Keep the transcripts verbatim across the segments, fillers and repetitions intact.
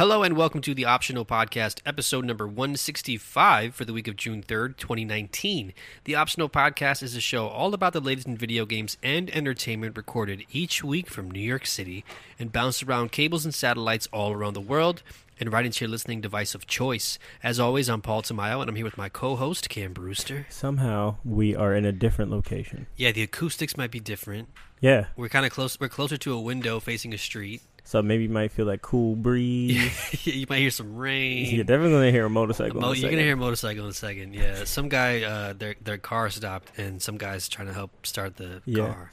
Hello and welcome to The Optional Podcast, episode number one sixty-five for the week of June third, twenty nineteen. The Optional Podcast is a show all about the latest in video games and entertainment, recorded each week from New York City and bounced around cables and satellites all around the world and right into your listening device of choice. As always, I'm Paul Tamayo, and I'm here with my co-host, Cam Brewster. Somehow, we are in a different location. Yeah, the acoustics might be different. Yeah. We're kind of close. We're closer to a window facing a street. So maybe you might feel that cool breeze. You might hear some rain. You're definitely going to hear a motorcycle a mo- in a second. You're going to hear a motorcycle in a second, yeah. Some guy, uh, their their car stopped, and some guy's trying to help start the yeah. car.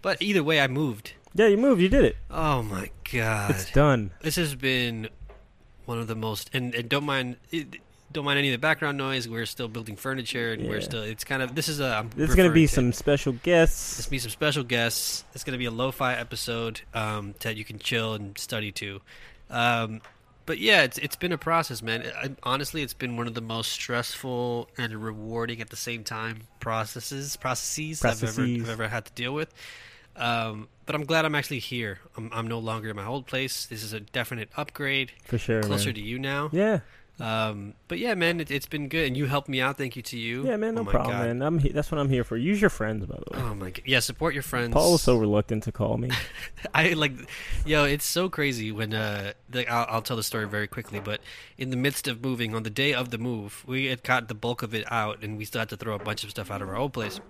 But either way, I moved. Yeah, you moved. You did it. Oh, my God. It's done. This has been one of the most... And, and don't mind... It, Don't mind any of the background noise. We're still building furniture, and yeah. we're still. It's kind of. This is a. I'm There's going to be some special guests. There's going to be some special guests. It's going to be a lo-fi episode um, that you can chill and study to. Um, but yeah, it's it's been a process, man. I, honestly, it's been one of the most stressful and rewarding at the same time processes processes, processes. I've ever I've ever had to deal with. Um, but I'm glad I'm actually here. I'm, I'm no longer in my old place. This is a definite upgrade. For sure, closer man. to you now. Yeah. Um, but yeah, man, it, it's been good, and you helped me out. Thank you to you. Yeah, man, no oh problem, God. man. I'm he- that's what I'm here for. Use your friends, by the way. Oh my God, yeah, support your friends. Paul was so reluctant to call me. I like, yo, it's so crazy when uh, the, I'll, I'll tell the story very quickly. But in the midst of moving, on the day of the move, we had got the bulk of it out, and we still had to throw a bunch of stuff out of our old place.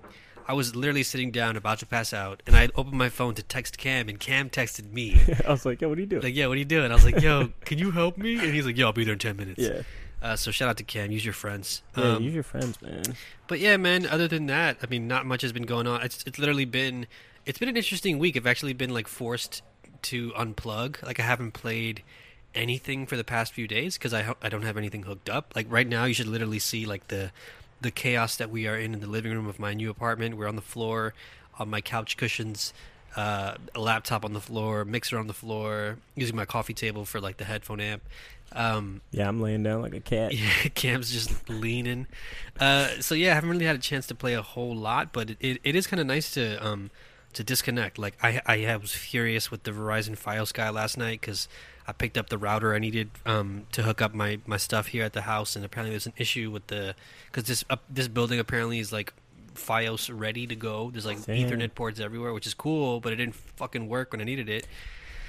I was literally sitting down, about to pass out, and I opened my phone to text Cam, and Cam texted me. I was like, yo, what are you doing? Like, yeah, what are you doing? I was like, yo, can you help me? And he's like, yo, I'll be there in ten minutes. Yeah. Uh, so shout out to Cam. Use your friends. Yeah, um, use your friends, man. But yeah, man, other than that, I mean, not much has been going on. It's it's literally been, it's been an interesting week. I've actually been, like, forced to unplug. Like, I haven't played anything for the past few days because I, ho- I don't have anything hooked up. Like, right now, you should literally see, like, the... the chaos that we are in in the living room of my new apartment. We're on the floor, on my couch cushions, uh, a laptop on the floor, mixer on the floor, using my coffee table for like the headphone amp. Um, yeah, I'm laying down like a cat. Yeah, Cam's just leaning. Uh, so yeah, I haven't really had a chance to play a whole lot, but it, it, it is kind of nice to um, to disconnect. Like I I was furious with the Verizon Fios guy last night because I picked up the router I needed um, to hook up my, my stuff here at the house, and apparently there's an issue with the... Because this uh, this building apparently is, like, Fios ready to go. There's, like, Damn. Ethernet ports everywhere, which is cool, but it didn't fucking work when I needed it.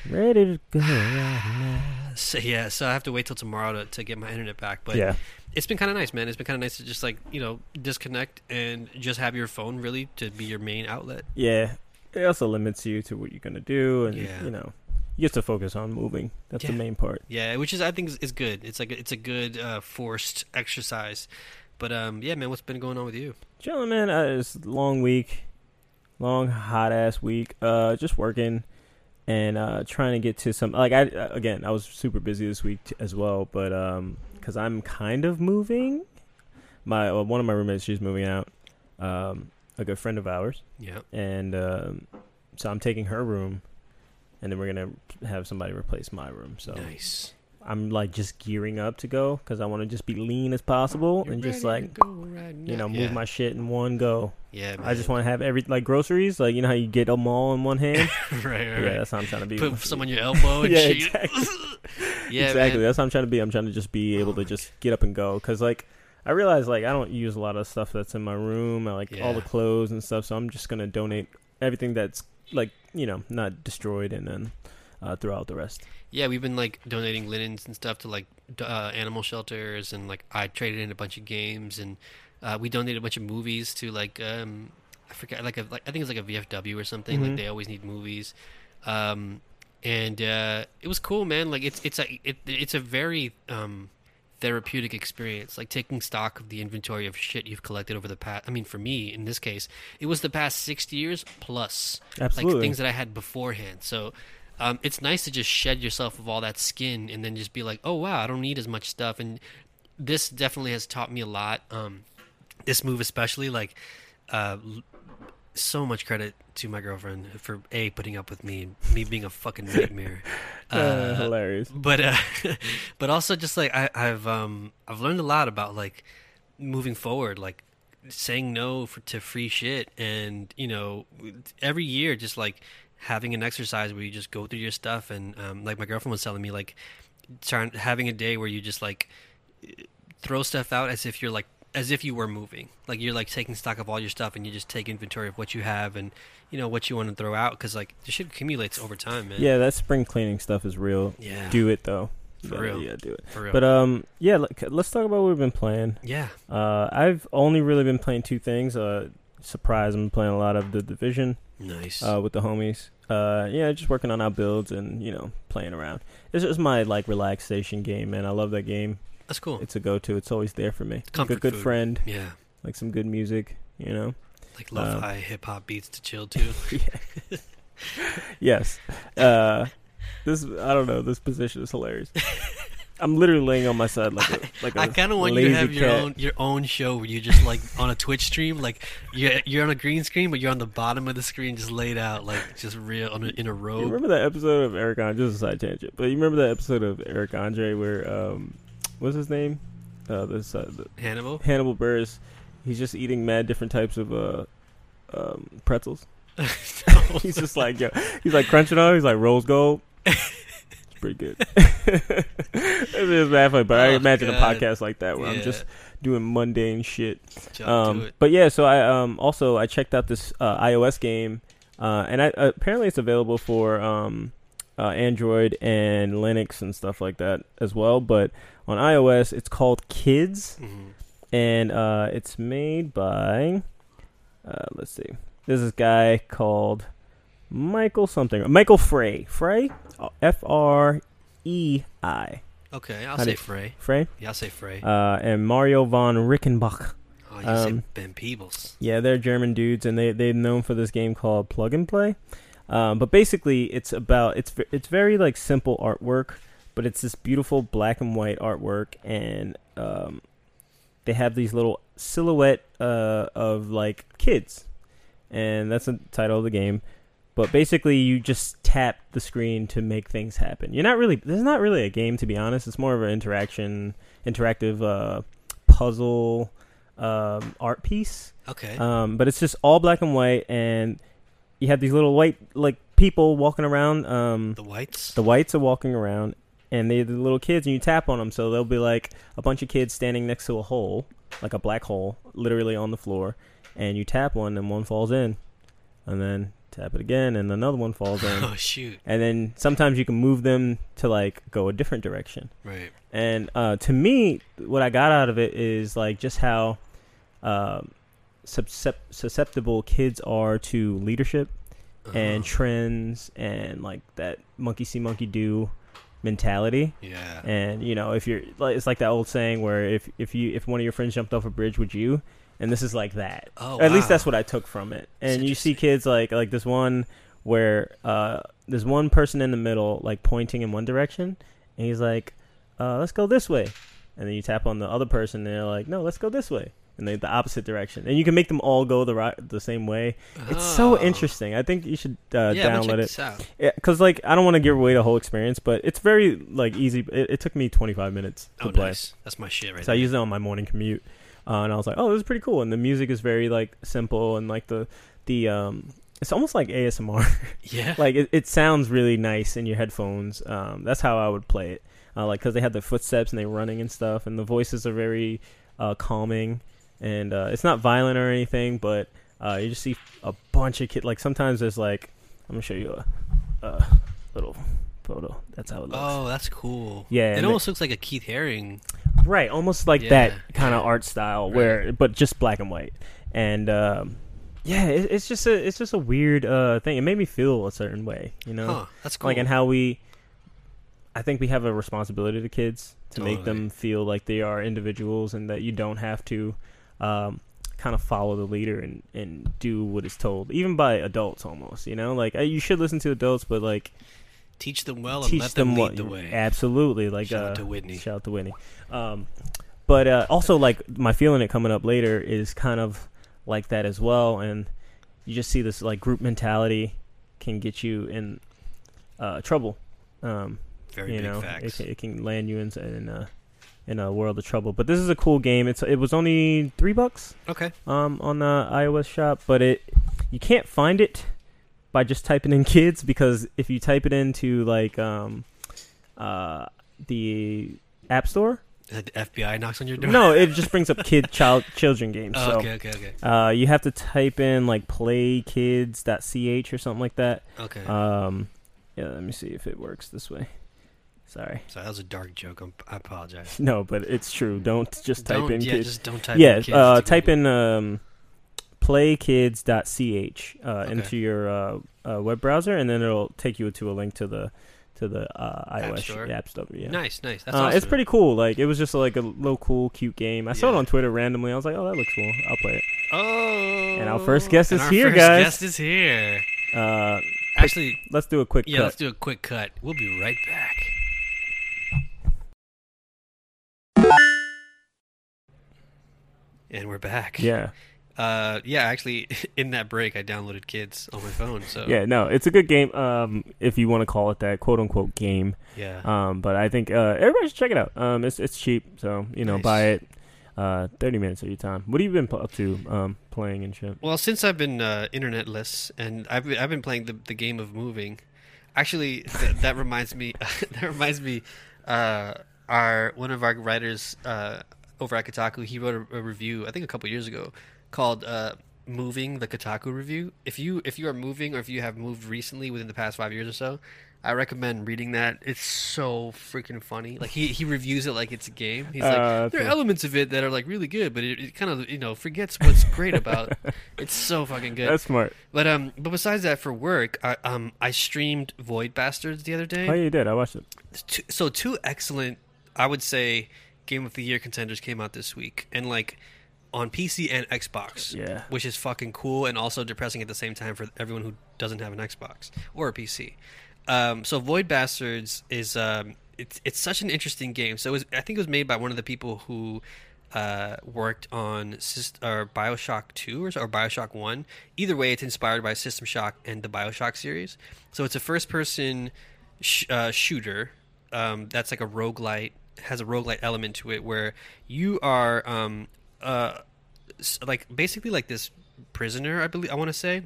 Ready to go right now. So, yeah, so I have to wait till tomorrow to, to get my internet back. But yeah. It's been kind of nice, man. It's been kind of nice to just, like, you know, disconnect and just have your phone, really, to be your main outlet. Yeah. It also limits you to what you're going to do and, yeah. you know... You have to focus on moving. That's yeah. the main part. Yeah, which is I think is, is good. It's like a, it's a good uh, forced exercise. But um, yeah, man, what's been going on with you? Chilling, man. Uh, it's a long week, long hot ass week. Uh, just working and uh, trying to get to some. Like I again, I was super busy this week t- as well. But um, because I'm kind of moving. My well, one of my roommates, she's moving out. Um, a good friend of ours. Yeah. And um, so I'm taking her room. And then we're going to have somebody replace my room. So nice. I'm, like, just gearing up to go because I want to just be lean as possible. You're and just, like, right you know, move yeah. my shit in one go. Yeah, man. I just want to have every, like, groceries. Like, you know how you get them all in one hand? right, right, Yeah, right. That's how I'm trying to be. Put some on your elbow and yeah, shit. Exactly. yeah, exactly. Man. That's how I'm trying to be. I'm trying to just be able oh to just God. get up and go because, like, I realize, like, I don't use a lot of stuff that's in my room. I like yeah. all the clothes and stuff. So I'm just going to donate everything that's, like, you know, not destroyed, and then uh, throughout the rest. Yeah, we've been, like, donating linens and stuff to, like, uh, animal shelters, and, like, I traded in a bunch of games, and uh, we donated a bunch of movies to, like, um, I forget, like, a, like I think it's, like, a V F W or something. Mm-hmm. Like, they always need movies. Um, and uh, it was cool, man. Like, it's it's a, it, it's a very um, therapeutic experience, like, taking stock of the inventory of shit you've collected over the past. I mean, for me, in this case, it was the past six years plus. Absolutely. Like, things that I had beforehand. So um, it's nice to just shed yourself of all that skin and then just be like, oh, wow, I don't need as much stuff. And this definitely has taught me a lot. Um, this move especially, like, uh, so much credit to my girlfriend for, A, putting up with me and me being a fucking nightmare. Uh, uh, hilarious. But uh, but also just, like, I, I've um I've learned a lot about, like, moving forward, like, saying no for, to free shit. And, you know, every year just, like, having an exercise where you just go through your stuff. And, um, like, my girlfriend was telling me, like, trying, having a day where you just like throw stuff out as if you're like, as if you were moving, like you're like taking stock of all your stuff and you just take inventory of what you have and you know what you want to throw out, because like the shit accumulates over time, man. Yeah, that spring cleaning stuff is real. Yeah, do it though. For but, real, yeah, do it. For real. But um, yeah, look, let's talk about what we've been playing. Yeah, uh, I've only really been playing two things. Uh, surprise, I'm playing a lot of The Division. Nice. Uh, with the homies. Uh, yeah, just working on our builds and you know playing around. It's just my like relaxation game, man. I love that game. That's cool. It's a go-to. It's always there for me. Comfort like a good food. Friend. Yeah. Like some good music, you know. Like lo-fi um, hip-hop beats to chill to. Yes. Uh, this, I don't know. This position is hilarious. I'm literally laying on my side like a like a I kind of want you to have your cat. own your own show where you just like on a Twitch stream, like you're, you're on a green screen, but you're on the bottom of the screen, just laid out like just real on a, in a row. You remember that episode of Eric Andre? Just a side tangent, but you remember that episode of Eric Andre where um, what's his name? Uh, this uh, the Hannibal. Hannibal Buress. He's just eating mad different types of uh, um, pretzels. He's just like yo. He's like crunching on. He's like Rose Gold. Pretty good. It's bad for me, but oh, I imagine God. A podcast like that where yeah. I'm just doing mundane shit. Um, but yeah, so I um, also I checked out this uh, iOS game, uh, and I, uh, apparently it's available for um, uh, Android and Linux and stuff like that as well. But on iOS, it's called Kids, mm-hmm. and uh, it's made by uh, let's see, there's this guy called Michael something. Michael Frey. Frey? F R E I. Okay, I'll How say Frey. Frey? Yeah, I'll say Frey. Uh, and Mario Von Rickenbach. Oh, you um, say Ben Peebles. Yeah, they're German dudes, and they, they're known for this game called Plug and Play. Um, but basically, it's about... It's it's very, like, simple artwork, but it's this beautiful black and white artwork, and um, they have these little silhouette uh, of, like, kids. And that's the title of the game. But basically, you just tap the screen to make things happen. You're not really... This is not really a game, to be honest. It's more of an interaction, interactive uh, puzzle um, art piece. Okay. Um, but it's just all black and white, and you have these little white, like, people walking around. Um, the whites? The whites are walking around, and they're the little kids, and you tap on them. So there'll be, like, a bunch of kids standing next to a hole, like a black hole, literally on the floor. And you tap one, and one falls in. And then... tap it again, and another one falls in. Oh, shoot. And then sometimes you can move them to, like, go a different direction. Right. And uh, to me, what I got out of it is, like, just how uh, susceptible kids are to leadership uh-huh. and trends and, like, that monkey see, monkey do mentality. Yeah. And, you know, if you're... like, it's like that old saying where if, if, you, if one of your friends jumped off a bridge, would you... And this is like that. Oh, at wow. least that's what I took from it. And you see kids like like this one where uh, there's one person in the middle like pointing in one direction, and he's like, uh, "Let's go this way." And then you tap on the other person, and they're like, "No, let's go this way." And they the opposite direction. And you can make them all go the ri- the same way. Oh. It's so interesting. I think you should uh, yeah, download check it. This out. Yeah, because like I don't want to give away the whole experience, but it's very like easy. It, it took me twenty-five minutes to oh, play. Nice. That's my shit right so there. So I use it on my morning commute. Uh, and I was like, oh, this is pretty cool. And the music is very, like, simple. And, like, the, the um, it's almost like A S M R. Yeah. Like, it, it sounds really nice in your headphones. Um, that's how I would play it. Uh, like, because they have the footsteps and they're running and stuff. And the voices are very uh, calming. And uh, it's not violent or anything. But uh, you just see a bunch of kids. Like, sometimes there's, like, I'm going to show you a, a little photo. That's how it looks. Oh, that's cool. Yeah. It almost it, looks like a Keith Haring. Right, almost like yeah. that kind of art style, right. where but just black and white, and um, yeah, it, it's just a it's just a weird uh, thing. It made me feel a certain way, you know. Huh, that's cool. Like and how we, I think we have a responsibility to kids to totally. Make them feel like they are individuals and that you don't have to um, kind of follow the leader and, and do what is told, even by adults almost. You know, like you should listen to adults, but like. Teach them well and Teach let them, them lead the way. Absolutely. Like, shout uh, out to Whitney. Shout out to Whitney. Um, but uh, also, like, my feeling it coming up later is kind of like that as well. And you just see this, like, group mentality can get you in uh, trouble. Um, Very you big know, facts. It, it can land you in, in, a, in a world of trouble. But this is a cool game. It's It was only three bucks okay. um, on the iOS shop. But it you can't find it. By just typing in kids, because if you type it into like um, uh, the App Store. Like the F B I knocks on your door? No, it just brings up kid child children games. Oh, so, okay, okay, okay. Uh, you have to type in like play kids dot c h or something like that. Okay. Um, yeah, let me see if it works this way. Sorry. So that was a dark joke. I'm, I apologize. No, but it's true. Don't just type don't, in yeah, kids. Yeah, just don't type yeah, in kids. Yeah, uh, type in um, play kids dot c h uh, okay. into your uh, uh, web browser, and then it'll take you to a link to the to the uh, iOS app store. App store yeah. Nice, nice. That's uh, awesome. It's pretty cool. Like it was just like a little cool, cute game. I saw yeah. it on Twitter randomly. I was like, oh, that looks cool. I'll play it. Oh. And our first guest is here, guys. Our first guest is here. Uh, Actually, let's do a quick yeah, cut. Yeah, let's do a quick cut. We'll be right back. And we're back. Yeah. Uh, yeah, actually, in that break, I downloaded Kids on my phone. So yeah, no, it's a good game, um, if you want to call it that, quote-unquote game. Yeah. Um, but I think uh, everybody should check it out. Um, it's it's cheap, so, you know, nice. Buy it. Uh, thirty minutes of your time. What have you been up to, um, playing and shit? Well, since I've been uh, internetless, and I've I've been playing the, the game of moving. Actually, th- that reminds me. that reminds me. Uh, our one of our writers uh, over at Kotaku, he wrote a, a review I think a couple years ago called uh, "Moving: The Kotaku Review." If you if you are moving or if you have moved recently within the past five years or so, I recommend reading that. It's so freaking funny. Like he, he reviews it like it's a game. He's like, uh, there are elements of it that are like really good, but it, it kind of, you know, forgets what's great about. It's so fucking good. That's smart. But um, but besides that, for work, I, um, I streamed Void Bastards the other day. Oh, you did. I watched it. Two, so two excellent, I would say, Game of the Year contenders came out this week, and like on P C and Xbox. Yeah. Which is fucking cool and also depressing at the same time for everyone who doesn't have an Xbox or a P C. Um, so Void Bastards is um, it's it's such an interesting game. So it was, I think it was made by one of the people who uh, worked on Syst- or Bioshock two or, or Bioshock one. Either way, it's inspired by System Shock and the Bioshock series. So it's a first-person sh- uh, shooter um, that's like a roguelite, has a roguelite element to it where you are um, uh, like basically like this prisoner, I believe I want to say,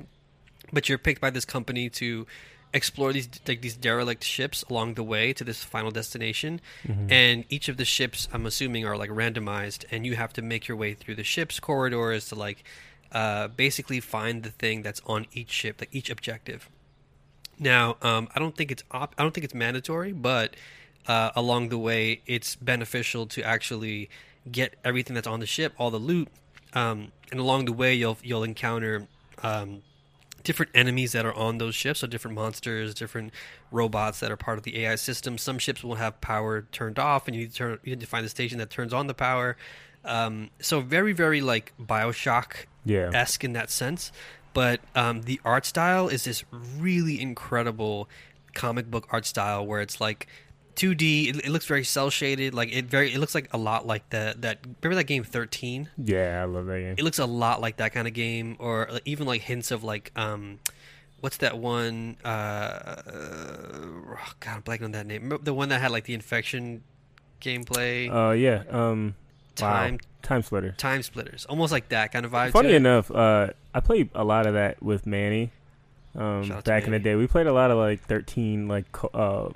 but you're picked by this company to explore these like these derelict ships along the way to this final destination, mm-hmm. and each of the ships, I'm assuming, are like randomized, and you have to make your way through the ship's corridors to like uh, basically find the thing that's on each ship, like each objective. Now, um, I don't think it's op- I don't think it's mandatory, but uh, along the way, it's beneficial to actually get everything that's on the ship, all the loot, um, and along the way, you'll you'll encounter. Um, different enemies that are on those ships, so different monsters, different robots that are part of the A I system. Some ships will have power turned off, and you need to, turn, you need to find the station that turns on the power. Um, so very, very like Bioshock-esque yeah. in that sense. But um, the art style is this really incredible comic book art style where it's like two D. It, it looks very cell shaded. Like it very. It looks like a lot like that. That remember that game thirteen? Yeah, I love that game. It looks a lot like that kind of game, or even like hints of like um, what's that one? Uh, oh God, I'm blanking on that name. The one that had like the infection gameplay. Oh uh, yeah. Um, time wow. time splitters. Time splitters. Almost like that kind of vibe. Funny enough, uh, I played a lot of that with Manny. Um, back in the day, we played a lot of like thirteen, like uh.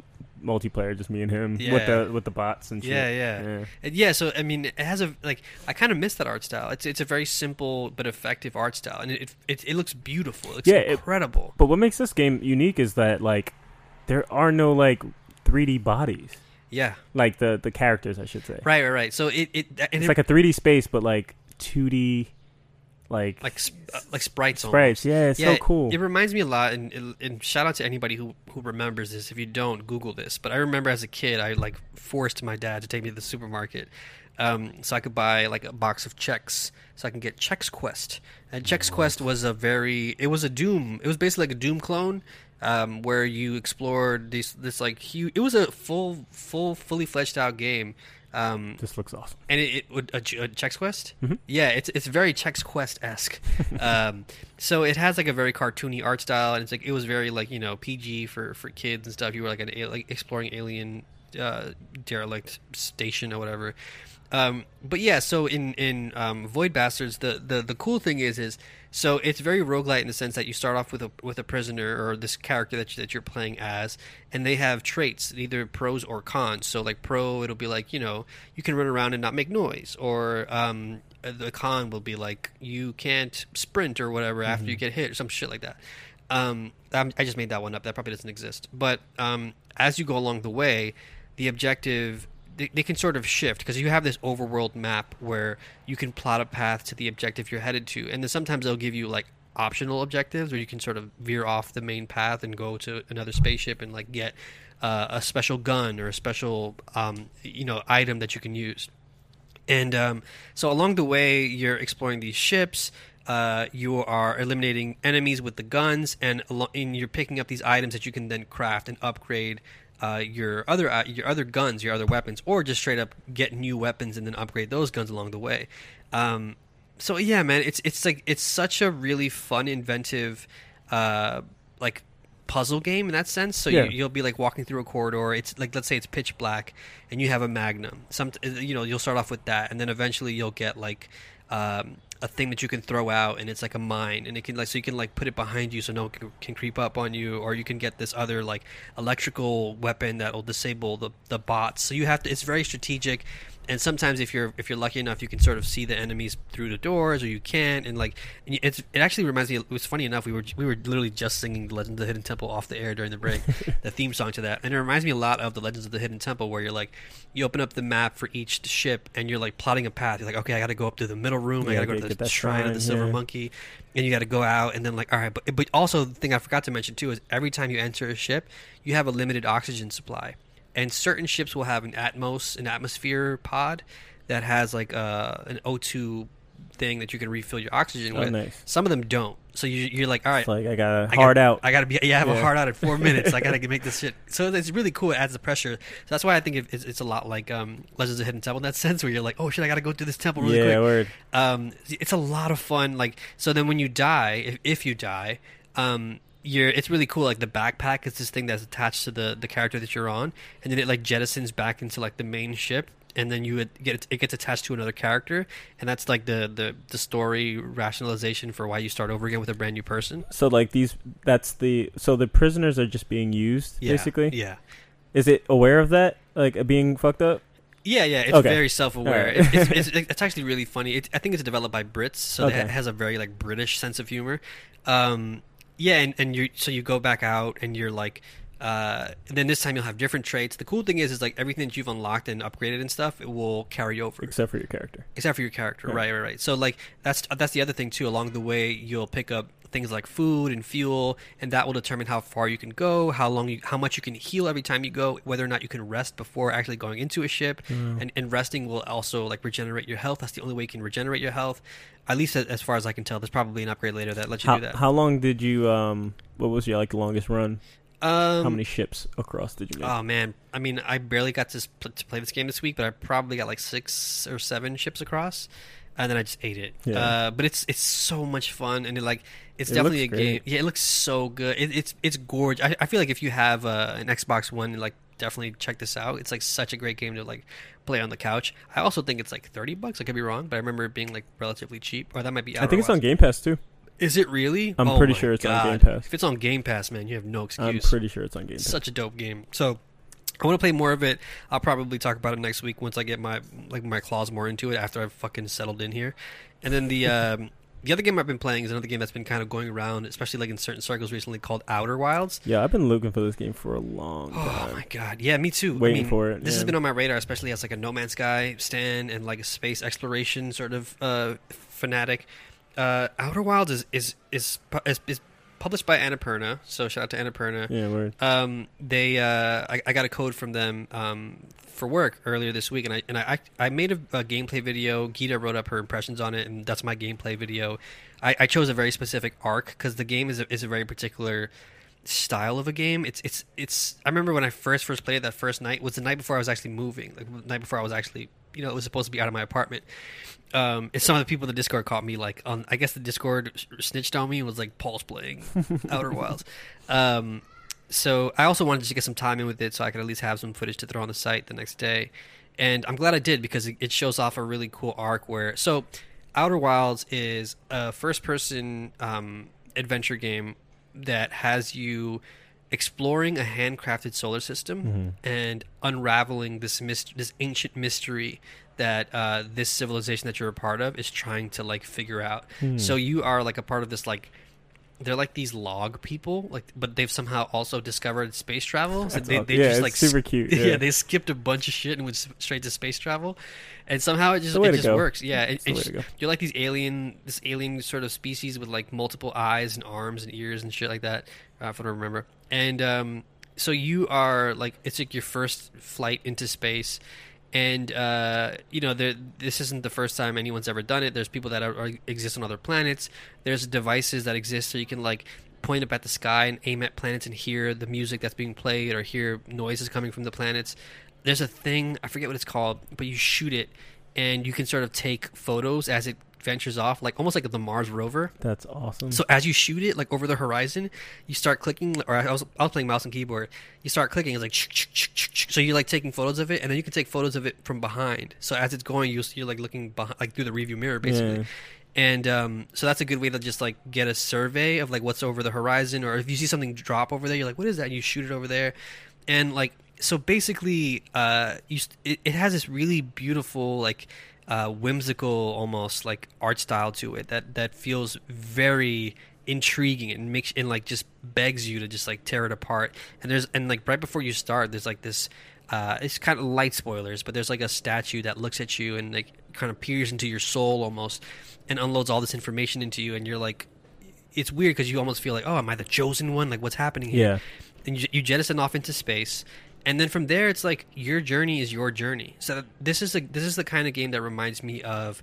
multiplayer, just me and him yeah. with the with the bots and shit. Yeah, yeah, yeah. And yeah, so I mean, it has a like I kind of miss that art style. It's it's a very simple but effective art style, and it it, it looks beautiful. It looks yeah, incredible. It, but what makes this game unique is that like there are no like three D bodies. Yeah, like the the characters, I should say. Right, right, right. So it it and it's it, like a three D space, but like two D. Like like sp- uh, like sprites, sprites. Yeah, it's yeah, so cool. It, it reminds me a lot, and, and, and shout out to anybody who, who remembers this. If you don't, Google this. But I remember as a kid, I like forced my dad to take me to the supermarket, um, so I could buy like a box of Chex, so I can get Chex Quest. And Chex Quest was a very, it was a Doom. It was basically like a Doom clone, um, where you explored this this like huge. It was a full full fully fleshed out game. Um, this looks awesome. And it, it would a, a Chex Quest? Mm-hmm. Yeah, it's it's very Chex Quest-esque. um, so it has like a very cartoony art style, and it's like it was very like, you know, P G for, for kids and stuff. You were like an like exploring alien uh, derelict station or whatever. Um, but yeah, so in in um, Void Bastards, the, the the cool thing is is so it's very roguelite in the sense that you start off with a with a prisoner or this character that you, that you're playing as, and they have traits, either pros or cons. So like pro, it'll be like, you know, you can run around and not make noise, or um, the con will be like you can't sprint or whatever mm-hmm. after you get hit or some shit like that. Um, I just made that one up. That probably doesn't exist. But um, as you go along the way, the objective. They, they can sort of shift because you have this overworld map where you can plot a path to the objective you're headed to, and then sometimes they'll give you like optional objectives where you can sort of veer off the main path and go to another spaceship and like get uh, a special gun or a special um, you know item that you can use. And um, so along the way, you're exploring these ships. Uh, you are eliminating enemies with the guns, and, and you're picking up these items that you can then craft and upgrade. Uh, your other uh, your other guns, your other weapons, or just straight up get new weapons and then upgrade those guns along the way. Um, so yeah, man, it's it's like it's such a really fun, inventive, uh, like puzzle game in that sense. So yeah. you, you'll be like walking through a corridor. It's like, let's say it's pitch black, and you have a magnum. Some you know you'll start off with that, and then eventually you'll get like. Um, a thing that you can throw out, and it's like a mine, and it can like so you can like put it behind you so no one can, can creep up on you, or you can get this other like electrical weapon that will disable the, the bots. So you have to. It's very strategic, and sometimes if you're if you're lucky enough, you can sort of see the enemies through the doors, or you can't. And like it's it actually reminds me. It was funny enough. We were we were literally just singing the Legends of the Hidden Temple off the air during the break, the theme song to that, and it reminds me a lot of the Legends of the Hidden Temple, where you're like you open up the map for each ship, and you're like plotting a path. You're like, okay, I got to go up to the middle room. Yeah, I got to go to the The shrine of the silver yeah. monkey, and you got to go out and then like all right but but also the thing I forgot to mention too is every time you enter a ship you have a limited oxygen supply, and certain ships will have an atmos an atmosphere pod that has like uh an O two thing that you can refill your oxygen oh, with nice. Some of them don't, so you, you're like all right it's like I got a hard out I got to be yeah I have yeah. a hard out at four minutes I got to make this shit, so it's really cool, it adds the pressure. So that's why I think it's, it's a lot like um, Legends of Hidden Temple in that sense, where you're like oh shit I got to go through this temple really yeah, quick word. Um, it's a lot of fun, like so then when you die if, if you die um, you're it's really cool, like the backpack is this thing that's attached to the, the character that you're on, and then it like jettisons back into like the main ship. And then you would get it gets attached to another character, and that's like the, the, the story rationalization for why you start over again with a brand new person. So like these, that's the so the prisoners are just being used yeah, basically. Yeah. Is it aware of that, like being fucked up? Yeah, yeah. It's okay. Very self-aware. Right. It, it's, it's it's actually really funny. It, I think it's developed by Brits, so okay. It has a very like British sense of humor. Um, yeah, and and you so you go back out and you're like. Uh, and then this time you'll have different traits. The cool thing is, is like everything that you've unlocked and upgraded and stuff, it will carry over. Except for your character. Except for your character, yeah. right, right, right. So like that's that's the other thing too. Along the way, you'll pick up things like food and fuel, and that will determine how far you can go, how long, you, how much you can heal every time you go, whether or not you can rest before actually going into a ship, mm. and, and resting will also like regenerate your health. That's the only way you can regenerate your health, at least as far as I can tell. There's probably an upgrade later that lets you how, do that. How long did you? Um, what was your like longest run? Um, How many ships across did you make? Oh, man. I mean, I barely got to, sp- to play this game this week, but I probably got like six or seven ships across, and then I just ate it. Yeah. Uh, but it's it's so much fun, and it, like it's it definitely a great. game. Yeah, it looks so good. It, it's it's gorgeous. I, I feel like if you have uh, an Xbox One, like definitely check this out. It's like such a great game to like play on the couch. I also think it's like thirty bucks. I could be wrong, but I remember it being like relatively cheap, or that might be Outer I think it's Wilds. On Game Pass, too. Is it really? I'm oh pretty sure it's God. on Game Pass. If it's on Game Pass, man, you have no excuse. I'm pretty sure it's on Game Pass. Such a dope game. So I want to play more of it. I'll probably talk about it next week once I get my like my claws more into it after I've fucking settled in here. And then the um, the other game I've been playing is another game that's been kind of going around, especially like in certain circles recently, called Outer Wilds. Yeah, I've been looking for this game for a long time. Oh my God. Yeah, me too. Waiting I mean, for it. This yeah. has been on my radar, especially as like a No Man's Sky stan and like a space exploration sort of uh, fanatic. Uh, Outer Wilds is is, is is is published by Annapurna, so shout out to Annapurna. Yeah, word. Um, they, uh, I, I got a code from them um, for work earlier this week, and I and I I made a, a gameplay video. Gita wrote up her impressions on it, and that's my gameplay video. I, I chose a very specific arc because the game is a, is a very particular style of a game. It's it's it's. I remember when I first first played it, that first night was the night before I was actually moving, like the night before I was actually. You know, it was supposed to be out of my apartment. Um, and some of the people in the Discord caught me, like, on. I guess the Discord snitched on me and was like, Paul's playing Outer Wilds. Um, so I also wanted to get some time in with it so I could at least have some footage to throw on the site the next day. And I'm glad I did, because it shows off a really cool arc where... So, Outer Wilds is a first-person um, adventure game that has you exploring a handcrafted solar system mm-hmm. and unraveling this myst- this ancient mystery that uh, this civilization that you're a part of is trying to, like, figure out. Mm. So you are, like, a part of this, like... They're like these log people, like, but they've somehow also discovered space travel. So they, they yeah, just, like, it's super cute. Yeah. yeah, they skipped a bunch of shit and went straight to space travel, and somehow it just it just go. works. Yeah, it, it just, you're like these alien, this alien sort of species with like multiple eyes and arms and ears and shit like that. Uh, if I don't remember, and um, so you are like it's like your first flight into space. And, uh, you know, there, this isn't the first time anyone's ever done it. There's people that are, are, exist on other planets. There's devices that exist so you can, like, point up at the sky and aim at planets and hear the music that's being played or hear noises coming from the planets. There's a thing, I forget what it's called, but you shoot it and you can sort of take photos as it ventures off, like almost like the Mars rover. That's awesome. So as you shoot it, like over the horizon, you start clicking, or I was, I was playing mouse and keyboard, you start clicking, it's like sh- sh- sh- sh- sh. So you're like taking photos of it, and then you can take photos of it from behind. So as it's going, you'll, you're like looking behind, like through the rearview mirror basically. Yeah. And um, so that's a good way to just like get a survey of like what's over the horizon, or if you see something drop over there, you're like, what is that? And you shoot it over there. And like, so basically uh, you, it, it has this really beautiful like Uh, whimsical almost like art style to it that that feels very intriguing and makes and like just begs you to just like tear it apart. And there's and like right before you start, there's like this uh it's kind of light spoilers, but there's like a statue that looks at you and like kind of peers into your soul almost and unloads all this information into you, and you're like, it's weird because you almost feel like, oh, am I the chosen one, like what's happening here? Yeah. And you, you jettison off into space. And then from there, it's like your journey is your journey. So this is the this is the kind of game that reminds me of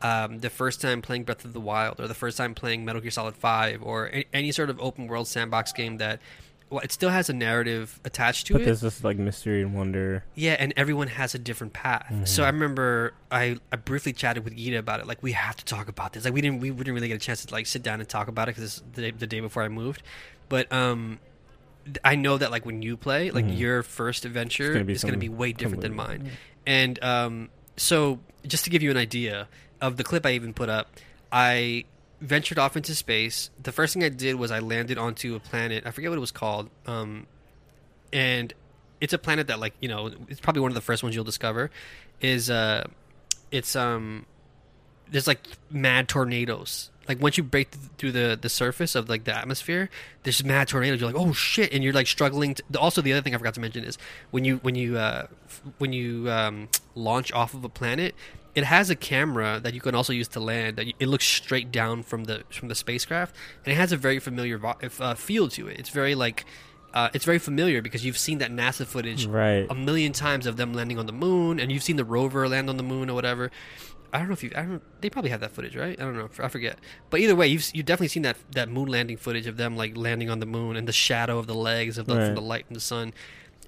um, the first time playing Breath of the Wild, or the first time playing Metal Gear Solid five, or a- any sort of open world sandbox game that, well, it still has a narrative attached to but it. But there's this like mystery and wonder. Yeah, and everyone has a different path. Mm-hmm. So I remember I, I briefly chatted with Gita about it. Like, we have to talk about this. Like we didn't we didn't really get a chance to like sit down and talk about it because it's the, the day before I moved, but. um I know that like when you play, like mm. your first adventure is going to be way different than mine. Yeah. And um, so just to give you an idea of the clip I even put up, I ventured off into space. The first thing I did was I landed onto a planet. I forget what it was called. Um, and it's a planet that like, you know, it's probably one of the first ones you'll discover is uh, it's um, there's like mad tornadoes. Like once you break th- through the, the surface of like the atmosphere, there's mad tornadoes. You're like, oh shit, and you're like struggling. To... Also, the other thing I forgot to mention is when you when you uh, f- when you um, launch off of a planet, it has a camera that you can also use to land. That you, it looks straight down from the from the spacecraft, and it has a very familiar vo- uh, feel to it. It's very like. Uh, it's very familiar because you've seen that NASA footage right. a million times of them landing on the moon, and you've seen the rover land on the moon or whatever. I don't know if you. I don't. They probably have that footage, right? I don't know. I forget. But either way, you've you definitely seen that that moon landing footage of them like landing on the moon and the shadow of the legs of the, right. from the light from the sun,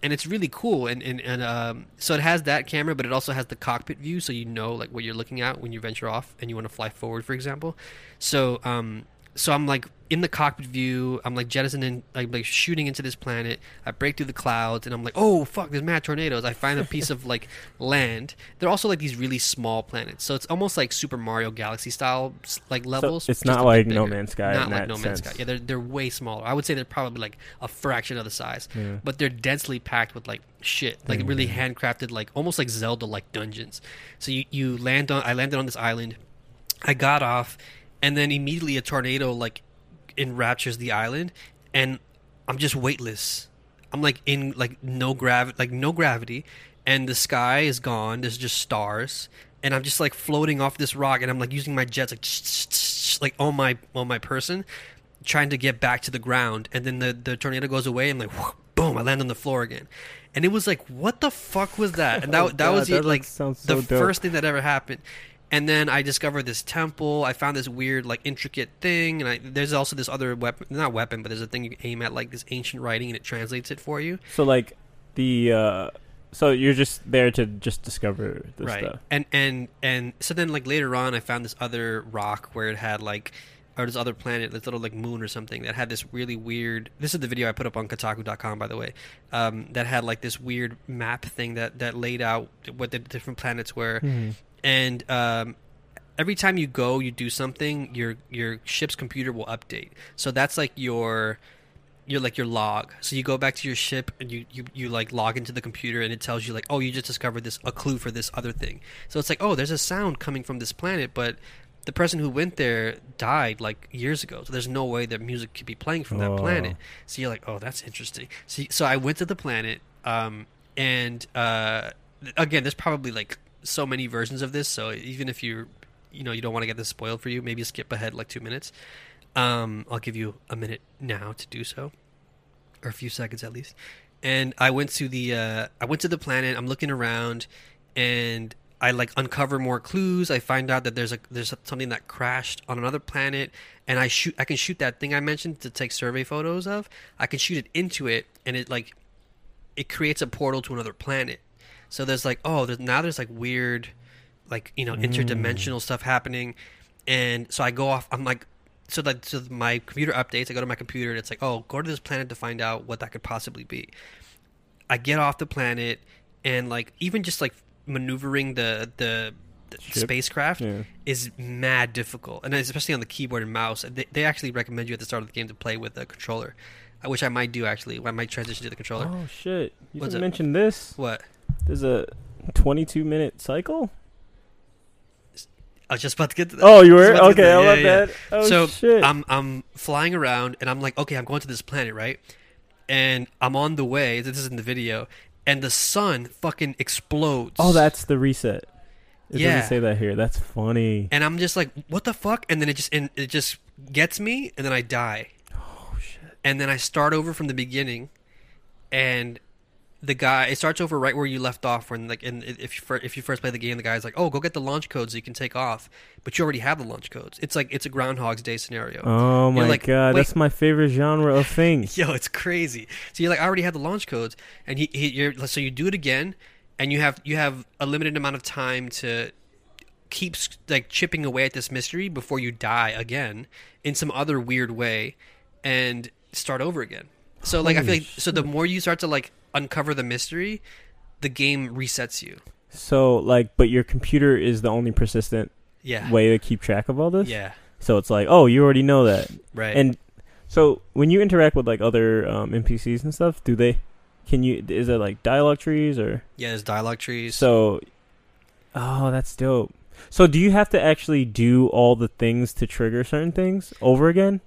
and it's really cool. And and and um, so it has that camera, but it also has the cockpit view, so you know like what you're looking at when you venture off and you want to fly forward, for example. So um. So I'm like in the cockpit view. I'm like jettisoning, like, like shooting into this planet. I break through the clouds, and I'm like, oh fuck, there's mad tornadoes. I find a piece of like land. They're also like these really small planets, so it's almost like Super Mario Galaxy style like levels. So it's not like No Man's Sky. Not like No Man's Sky. Yeah, they're they're way smaller. I would say they're probably like a fraction of the size, yeah. but they're densely packed with like shit, like mm-hmm. really handcrafted, like almost like Zelda like dungeons. So you you land on. I landed on this island. I got off. And then immediately a tornado like enraptures the island, and I'm just weightless. I'm like in like no gravi- like no gravity, and the sky is gone. There's just stars, and I'm just like floating off this rock, and I'm like using my jets like tsh, tsh, tsh, tsh, like on my on my person, trying to get back to the ground. And then the, the tornado goes away, and I'm like whoosh, boom, I land on the floor again. And it was like, what the fuck was that? And that oh, that God, was that like so the dope. First thing that ever happened. And then I discovered this temple. I found this weird, like, intricate thing. And I, there's also this other weapon. Not weapon, but there's a thing you aim at, like, this ancient writing, and it translates it for you. So, like, the... Uh, so you're just there to just discover this right. stuff. And, and, and so then, like, later on, I found this other rock where it had, like... or this other planet, this little like moon or something that had this really weird, this is the video I put up on Kotaku dot com, by the way, um, that had like this weird map thing that, that laid out what the different planets were. Mm-hmm. And um, every time you go, you do something, your your ship's computer will update. So that's like your... You're like your log. So you go back to your ship and you, you, you like log into the computer and it tells you like, oh, you just discovered this, a clue for this other thing. So it's like, oh, there's a sound coming from this planet, but the person who went there died like years ago. So there's no way that music could be playing from that oh. planet. So you're like, oh, that's interesting. So, so I went to the planet um, and uh, again, there's probably like so many versions of this. So even if you you know, you don't want to get this spoiled for you, maybe skip ahead like two minutes. Um, I'll give you a minute now to do so, or a few seconds at least. And I went to the uh, I went to the planet. I'm looking around, and I like uncover more clues. I find out that there's a there's something that crashed on another planet, and I shoot I can shoot that thing I mentioned to take survey photos of. I can shoot it into it, and it like it creates a portal to another planet. So there's like oh there's, now there's like weird like you know interdimensional mm. stuff happening, and so I go off. I'm like. So that so my computer updates, I go to my computer and it's like, oh, go to this planet to find out what that could possibly be. I get off the planet and like even just like maneuvering the the, the spacecraft yeah. is mad difficult, and especially on the keyboard and mouse. They, they actually recommend you at the start of the game to play with a controller, which I might do actually. I might transition to the controller. Oh shit! You didn't mention this. What? There's a twenty-two minute cycle. I was just about to get to that. Oh, you were? Okay, I love yeah, yeah. that. Oh, so shit. I'm, I'm flying around, and I'm like, okay, I'm going to this planet, right? And I'm on the way. This is in the video. And the sun fucking explodes. Oh, that's the reset. It yeah. doesn't say that here. That's funny. And I'm just like, what the fuck? And then it just and it just gets me, and then I die. Oh, shit. And then I start over from the beginning, and... The guy, it starts over right where you left off. When like, and if you first, if you first play the game, the guy's like, "Oh, go get the launch codes so you can take off." But you already have the launch codes. It's like it's a Groundhog's Day scenario. Oh my like, god, wait. That's my favorite genre of things. Yo, it's crazy. So you're like, I already had the launch codes, and he, he you're, so you do it again, and you have you have a limited amount of time to keep like chipping away at this mystery before you die again in some other weird way, and start over again. So like, Holy I feel like shit. so the more you start to like. uncover the mystery, the game resets you. So like, but your computer is the only persistent yeah. way to keep track of all this. Yeah. So it's like, oh, you already know that, right? And so when you interact with like other um, N P Cs and stuff, do they? Can you? Is there like dialogue trees or? Yeah, there's dialogue trees. So, oh, that's dope. So do you have to actually do all the things to trigger certain things over again?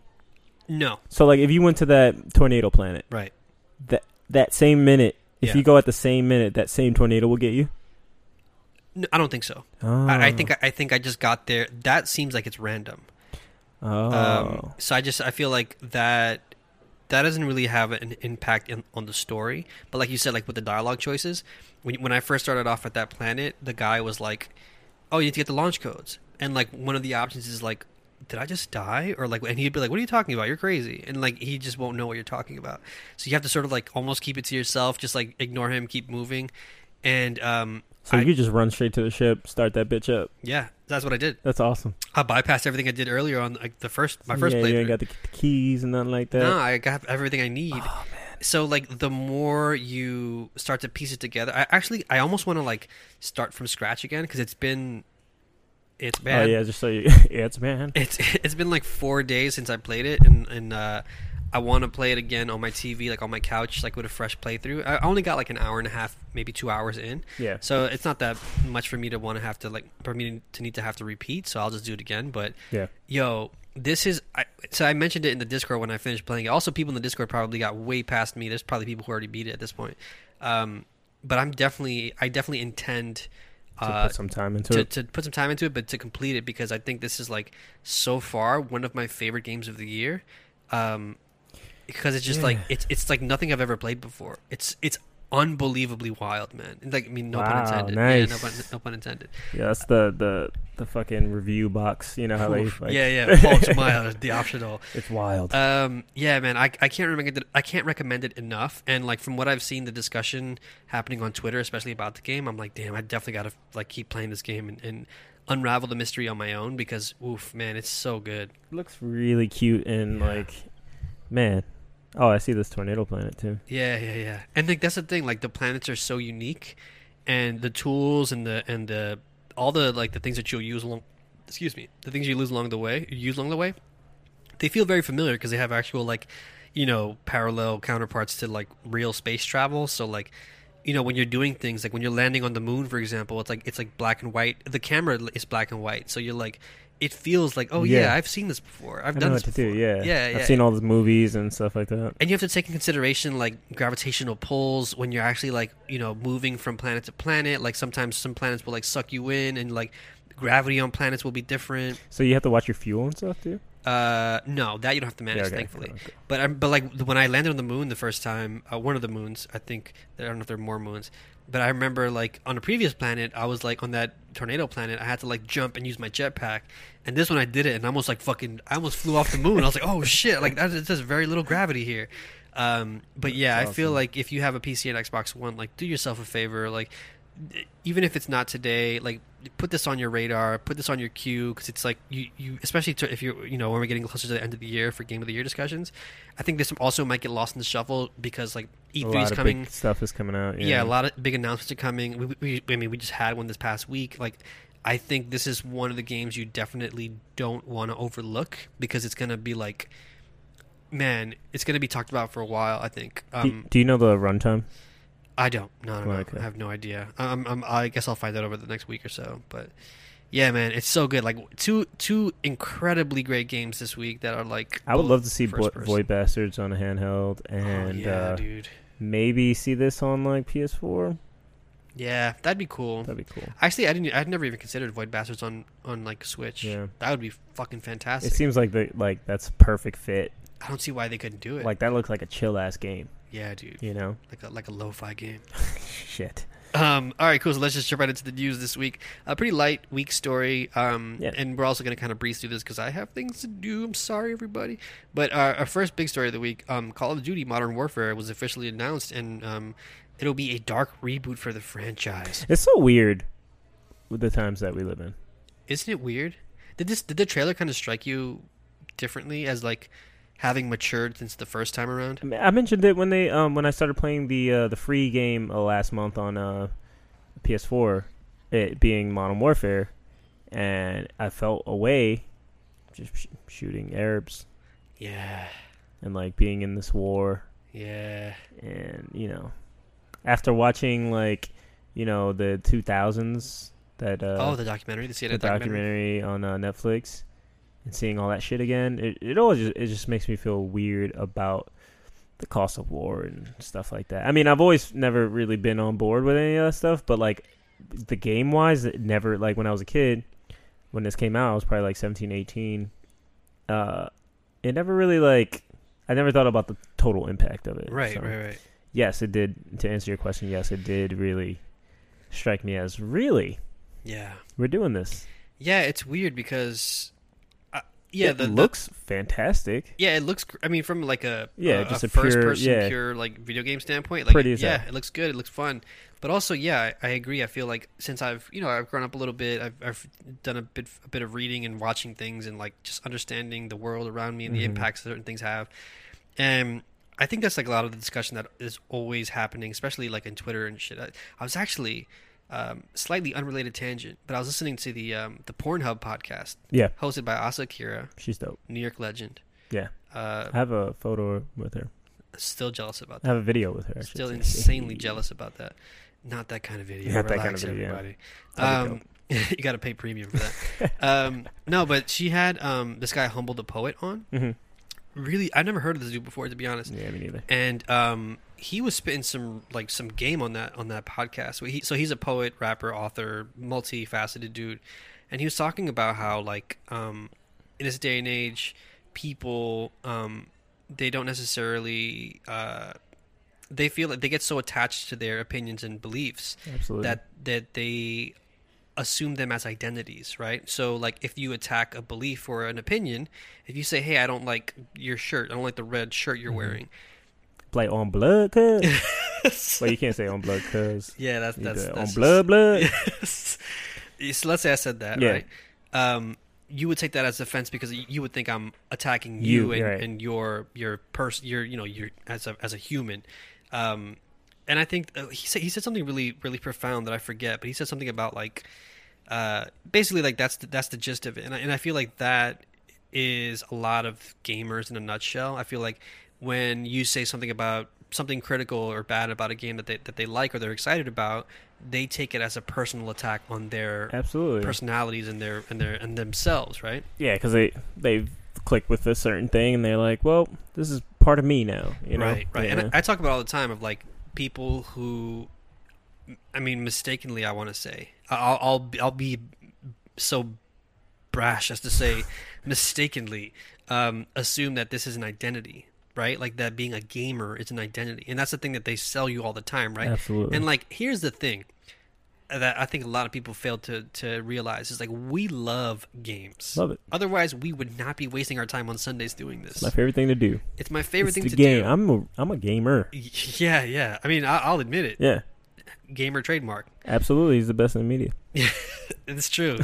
No. So like, if you went to that tornado planet, right? That. That same minute, if yeah. you go at the same minute, that same tornado will get you? No, I don't think so. Oh. I, I think I think I just got there. That seems like it's random. Oh, um, so I just I feel like that that doesn't really have an impact in, on the story. But like you said, like with the dialogue choices, when when I first started off at that planet, the guy was like, "Oh, you have to get the launch codes," and like one of the options is like. Did I just die? Or like, and he'd be like, what are you talking about? You're crazy. And like, he just won't know what you're talking about. So you have to sort of like almost keep it to yourself. Just like ignore him, keep moving. And, um, so I, you just run straight to the ship, start that bitch up. Yeah. That's what I did. That's awesome. I bypassed everything I did earlier on like the first, my first yeah, playthrough. You ain't got the keys and nothing like that. No, I got everything I need. Oh, man. So like the more you start to piece it together, I actually, I almost want to like start from scratch again. Cause it's been, It's bad. Oh yeah, just so you, yeah, it's bad. It's it's been like four days since I played it, and and uh, I want to play it again on my T V, like on my couch, like with a fresh playthrough. I only got like an hour and a half, maybe two hours in. Yeah. So it's not that much for me to want to have to like for me to need to have to repeat. So I'll just do it again. But yeah, yo, this is. I, so I mentioned it in the Discord when I finished playing it. Also, people in the Discord probably got way past me. There's probably people who already beat it at this point. Um, but I'm definitely, I definitely intend. To uh, put some time into to, it. To put some time into it, but to complete it, because I think this is like so far one of my favorite games of the year, um, because it's just yeah. like it's it's like nothing I've ever played before. It's it's unbelievably wild, man. Like I mean, no wow, pun intended. Nice. Yeah, no, pun, no pun intended. Yeah, that's the, the the fucking review box. You know how they like... yeah yeah. Paul Tamayo, the optional. It's wild. Um, yeah, man. I I can't recommend it. I can't recommend it enough. And like from what I've seen, the discussion happening on Twitter, especially about the game, I'm like, damn, I definitely gotta like keep playing this game. And, and unravel the mystery on my own, because oof, man, it's so good. It looks really cute and yeah. like, man. Oh, I see this tornado planet too. Yeah, yeah, yeah. And like that's the thing, like the planets are so unique, and the tools and the and the all the like the things that you'll use along, excuse me, the things you lose along the way, you use along the way, they feel very familiar because they have actual like, you know, parallel counterparts to like real space travel. So like, you know, when you're doing things like when you're landing on the moon, for example, it's like it's like black and white. The camera is black and white, so you're like, it feels like, oh yeah, yeah I've seen this before. I've I done know this what to before. Do, yeah. yeah, yeah. I've seen all these movies and stuff like that. And you have to take in consideration like gravitational pulls when you're actually like, you know, moving from planet to planet. Like sometimes some planets will like suck you in, and like gravity on planets will be different. So you have to watch your fuel and stuff too? Uh, no, that you don't have to manage, yeah, okay. thankfully. Okay. But um, but like when I landed on the moon the first time, uh, one of the moons, I think, I don't know if there are more moons, but I remember like on a previous planet, I was like on that tornado planet, I had to like jump and use my jetpack, and this one I did it and I almost like fucking, I almost flew off the moon. I was like, oh shit, like that's just very little gravity here. Um, but yeah, that's awesome. I feel like if you have a P C and Xbox One, like do yourself a favor, like even if it's not today, like put this on your radar, put this on your queue, because it's like you, you especially to, if you're, you know, when we're getting closer to the end of the year for Game of the Year discussions, I think this also might get lost in the shuffle because like E three is coming, big stuff is coming out. Yeah. yeah, a lot of big announcements are coming. We, we, I mean, we just had one this past week. Like, I think this is one of the games you definitely don't want to overlook because it's gonna be like, man, it's gonna be talked about for a while. I think. Um, do, do you know the runtime? I don't. No, no, no. Oh, okay. I have no idea. Um, I'm, I guess I'll find out over the next week or so. But yeah, man, it's so good. Like two, two incredibly great games this week that are like. I would love to see Bo- Void Bastards on a handheld, and oh, yeah, uh, dude. maybe see this on like P S four. Yeah, that'd be cool. That'd be cool. Actually, I didn't. I'd never even considered Void Bastards on on like Switch. Yeah, that would be fucking fantastic. It seems like the like that's perfect fit. I don't see why they couldn't do it. Like that looks like a chill ass game. Yeah, dude. You know? Like a, like a lo-fi game. Shit. Um, all right, cool. So let's just jump right into the news this week. A pretty light, week story. Um, yeah. And we're also going to kind of breeze through this because I have things to do. I'm sorry, everybody. But our, our first big story of the week, um, Call of Duty Modern Warfare was officially announced, and um, it'll be a dark reboot for the franchise. It's so weird with the times that we live in. Isn't it weird? Did this? Did the trailer kind of strike you differently as like... having matured since the first time around? I mentioned it when they um, when I started playing the uh, the free game uh, last month on uh, P S four, it being Modern Warfare, and I felt away just sh- shooting Arabs. Yeah. And like being in this war. Yeah. And you know, after watching like, you know, the two thousands that uh, oh, the documentary, the C N N documentary. documentary on uh, Netflix. And seeing all that shit again, it it always just, it just makes me feel weird about the cost of war and stuff like that. I mean, I've always never really been on board with any of that stuff, but like the game wise, it never, like when I was a kid, when this came out, I was probably like seventeen, eighteen. Uh, it never really like I never thought about the total impact of it. Right, so, right, right. Yes, it did. To answer your question, yes, it did really strike me as really. Yeah, we're doing this. Yeah, it's weird because. Yeah, it the, looks the, fantastic. Yeah, it looks. I mean, from like a yeah, a, just a, a first pure, person yeah. pure like video game standpoint, like pretty as yeah, that. It looks good. It looks fun. But also, yeah, I, I agree. I feel like since I've you know I've grown up a little bit, I've, I've done a bit a bit of reading and watching things and like just understanding the world around me and mm-hmm. the impacts certain things have. And I think that's like a lot of the discussion that is always happening, especially like in Twitter and shit. I, I was actually. Um, slightly unrelated tangent, but I was listening to the um, the Pornhub podcast. Yeah, hosted by Asa Akira. She's dope. New York legend. Yeah, uh, I have a photo with her. Still jealous about that. I have a video with her. I still insanely jealous about that. Not that kind of video. Not Relax, that kind of video. Everybody. Um, you got to pay premium for that. um, no, but she had um, this guy Humble the Poet on. Mm-hmm. Really, I've never heard of this dude before, to be honest. Yeah, me neither. And um, he was spitting some like some game on that on that podcast. So, he, so he's a poet, rapper, author, multifaceted dude, and he was talking about how like um, in this day and age, people um, they don't necessarily uh, they feel that like they get so attached to their opinions and beliefs Absolutely. that that they assume them as identities, right? So like if you attack a belief or an opinion, if you say, hey, I don't like your shirt, I don't like the red shirt you're mm-hmm. wearing, play on blood cuz well you can't say on blood cuz yeah that's that's, that's on just, blood blood yes. so let's say I said that, yeah. right? Um, you would take that as offense because you would think I'm attacking you, you and, right. and your your person, your you know, your as a as a human. Um, and I think uh, he said he said something really really profound that I forget, but he said something about like uh, basically like that's the, that's the gist of it, and I, and I feel like that is a lot of gamers in a nutshell. I feel like when you say something about something critical or bad about a game that they that they like or they're excited about, they take it as a personal attack on their absolutely personalities and their and their and themselves, right? Yeah, because they they've clicked with a certain thing and they're like, well, this is part of me now, you know? Right, right. Yeah. And I, I talk about all the time of like people who, I mean, mistakenly, I want to say, I'll I'll I'll be so brash as to say, mistakenly, um, assume that this is an identity. Right? Like that being a gamer is an identity. And that's the thing that they sell you all the time, right? Absolutely. And like, here's the thing that I think a lot of people fail to, to realize is like, we love games. Love it. Otherwise, we would not be wasting our time on Sundays doing this. It's my favorite thing to do. It's my favorite it's thing to game. do. I'm a, I'm a gamer. Yeah, yeah. I mean, I, I'll admit it. Yeah. Gamer trademark. Absolutely. He's the best in the media. It's true.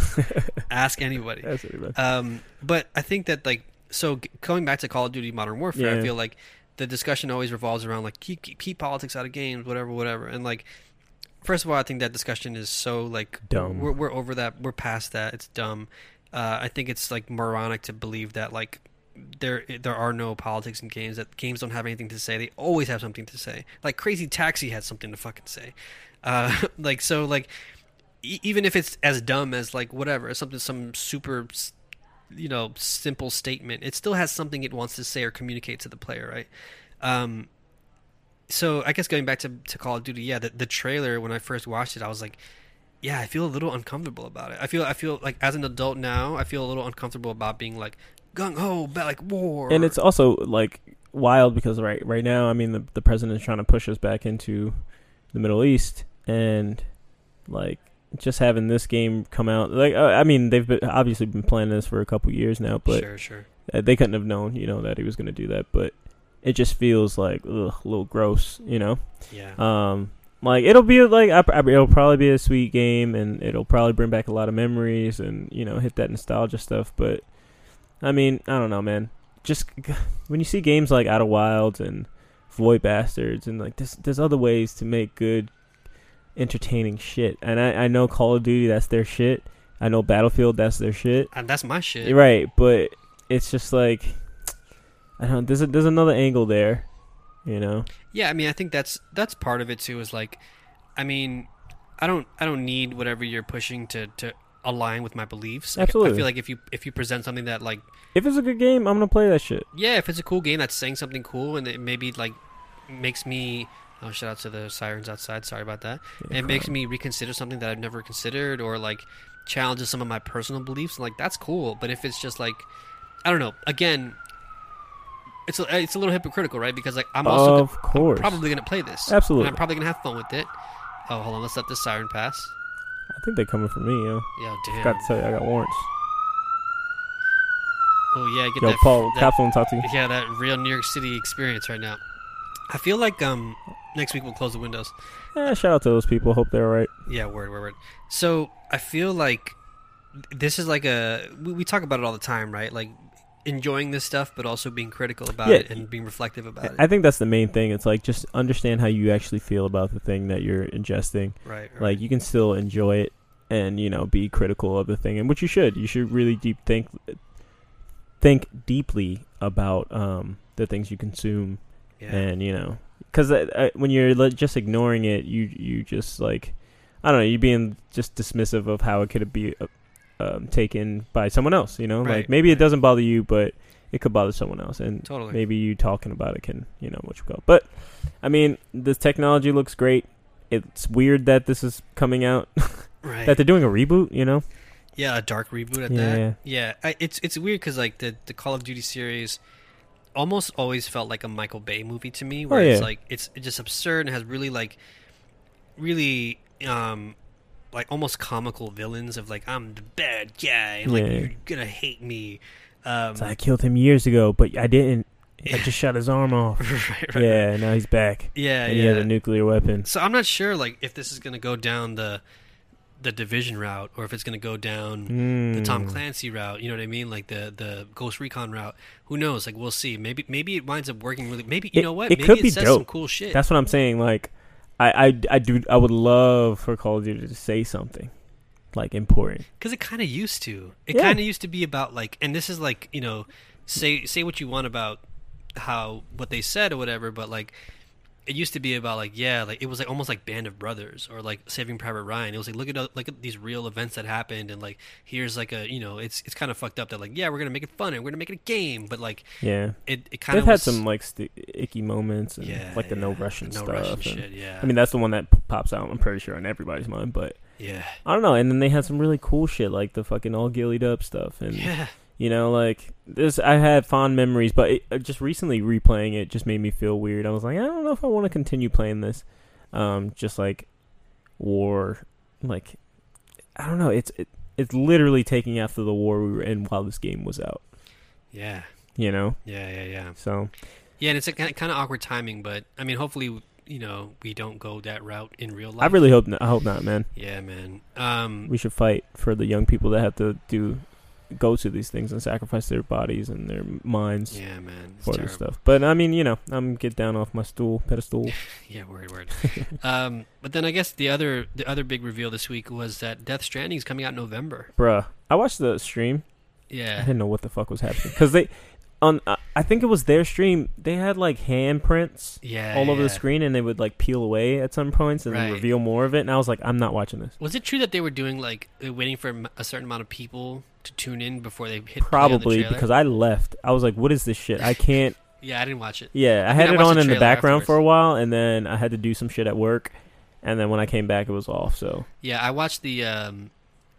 Ask anybody. That's anybody. Um, but I think that like, so going back to Call of Duty Modern Warfare, yeah. I feel like the discussion always revolves around like keep, keep keep politics out of games, whatever, whatever. And like, first of all, I think that discussion is so like dumb. We're we're over that. We're past that. It's dumb. Uh, I think it's like moronic to believe that like there there are no politics in games. That games don't have anything to say. They always have something to say. Like Crazy Taxi had something to fucking say. Uh, like so like e- even if it's as dumb as like whatever something some super. you know, simple statement, it still has something it wants to say or communicate to the player, right? Um, so I guess going back to, to Call of Duty, yeah, the, the trailer, when I first watched it, I was like, yeah, I feel a little uncomfortable about it. I feel I feel like as an adult now, I feel a little uncomfortable about being like, gung-ho, about like war. And it's also like wild because right right now, I mean, the, the president is trying to push us back into the Middle East and like, just having this game come out, like uh, I mean, they've been, obviously been planning this for a couple years now, but sure, sure. they couldn't have known, you know, that he was going to do that. But it just feels like ugh, a little gross, you know. Yeah. Um, like it'll be like I, I, it'll probably be a sweet game, and it'll probably bring back a lot of memories, and you know, hit that nostalgia stuff. But I mean, I don't know, man. Just when you see games like Outer Wilds and Void Bastards, and like there's there's other ways to make good. Entertaining shit, and I, I know Call of Duty, that's their shit. I know Battlefield, that's their shit, and that's my shit, right? But it's just like I don't. There's a, there's another angle there, you know. Yeah, I mean, I think that's that's part of it too. Is like, I mean, I don't I don't need whatever you're pushing to, to align with my beliefs. Like, absolutely, I feel like if you if you present something that like if it's a good game, I'm gonna play that shit. Yeah, if it's a cool game that's saying something cool and it maybe like makes me. Oh, shout out to the sirens outside. Sorry about that. Yeah, it makes me reconsider something that I've never considered or, like, challenges some of my personal beliefs. Like, that's cool. But if it's just, like, I don't know. Again, it's a, it's a little hypocritical, right? Because, like, I'm also of gonna, course. I'm probably going to play this. Absolutely. And I'm probably going to have fun with it. Oh, hold on. Let's let this siren pass. I think they're coming for me, yo. Yeah, damn. I got to tell you, I got warrants. Oh, yeah. Get yo, that, Paul, that, cops won't talk to you. Yeah, that real New York City experience right now. I feel like um next week we'll close the windows. Eh, shout out to those people. Hope they're all right. Yeah, word, word, word. So I feel like this is like a... We, we talk about it all the time, right? Like enjoying this stuff, but also being critical about yeah. it and being reflective about it. I think that's the main thing. It's like just understand how you actually feel about the thing that you're ingesting. Right, right. Like you can still enjoy it and, you know, be critical of the thing. And which you should. You should really deep think, think deeply about um, the things you consume. Yeah. And, you know, because when you're li- just ignoring it, you you just like, I don't know, you're being just dismissive of how it could be uh, um, taken by someone else, you know, right, like maybe right. it doesn't bother you, but it could bother someone else. And totally. Maybe you talking about it can, you know, what you call. But I mean, this technology looks great. It's weird that this is coming out, right. that they're doing a reboot, you know. Yeah, a dark reboot at yeah, that. Yeah, yeah. I, it's, it's weird because like the, the Call of Duty series... almost always felt like a Michael Bay movie to me where oh, yeah. it's like it's just absurd and has really like really um like almost comical villains of like I'm the bad guy and yeah. like you're gonna hate me um so I killed him years ago but I didn't yeah. I just shot his arm off right, right, yeah right. now he's back yeah and yeah. he had a nuclear weapon so I'm not sure like if this is gonna go down the the Division route, or if it's going to go down mm. the Tom Clancy route, you know what I mean? Like the, the Ghost Recon route. Who knows? Like, we'll see. Maybe maybe it winds up working really. Maybe you it, know what? It maybe could it be says dope. Some cool shit. That's what I'm saying. Like, I, I, I do. I would love for Call of Duty to say something like important, because it kind of used to. It yeah. kind of used to be about like, and this is like, you know, say say what you want about how what they said or whatever, but like. It used to be about like, yeah, like it was like almost like Band of Brothers or like Saving Private Ryan. It was like, look at like at these real events that happened, and like here's like a, you know, it's it's kind of fucked up that like, yeah, we're gonna make it fun and we're gonna make it a game, but like yeah, it, it kind of they've was, had some like st- icky moments and yeah, like the yeah, no Russian the no stuff. Russian shit, yeah. I mean that's the one that p- pops out. I'm pretty sure on everybody's mind, but yeah, I don't know. And then they had some really cool shit like the fucking all gillied up stuff and yeah. You know, like, this, I had fond memories, but it, uh, just recently replaying it just made me feel weird. I was like, I don't know if I want to continue playing this. Um, just, like, war, like, I don't know. It's it, it's literally taking after the war we were in while this game was out. Yeah. You know? Yeah, yeah, yeah. So. Yeah, and it's a kind of awkward timing, but, I mean, hopefully, you know, we don't go that route in real life. I really hope not. I hope not, man. Yeah, man. Um, we should fight for the young people that have to do... go to these things and sacrifice their bodies and their minds yeah, man, for terrible. This stuff. But, I mean, you know, I'm get down off my stool, pedestal. yeah, word, word. um, but then I guess the other the other big reveal this week was that Death Stranding is coming out in November. Bruh. I watched the stream. Yeah. I didn't know what the fuck was happening. Because they, on uh, I think it was their stream, they had, like, handprints yeah, all yeah. over the screen, and they would, like, peel away at some points and right. then reveal more of it. And I was like, I'm not watching this. Was it true that they were doing, like, waiting for a certain amount of people to tune in before they hit probably the because I left. I was like, "What is this shit? I can't." yeah, I didn't watch it. Yeah, I, I had it on the in the background afterwards. For a while, and then I had to do some shit at work, and then when I came back, it was off. So yeah, I watched the um,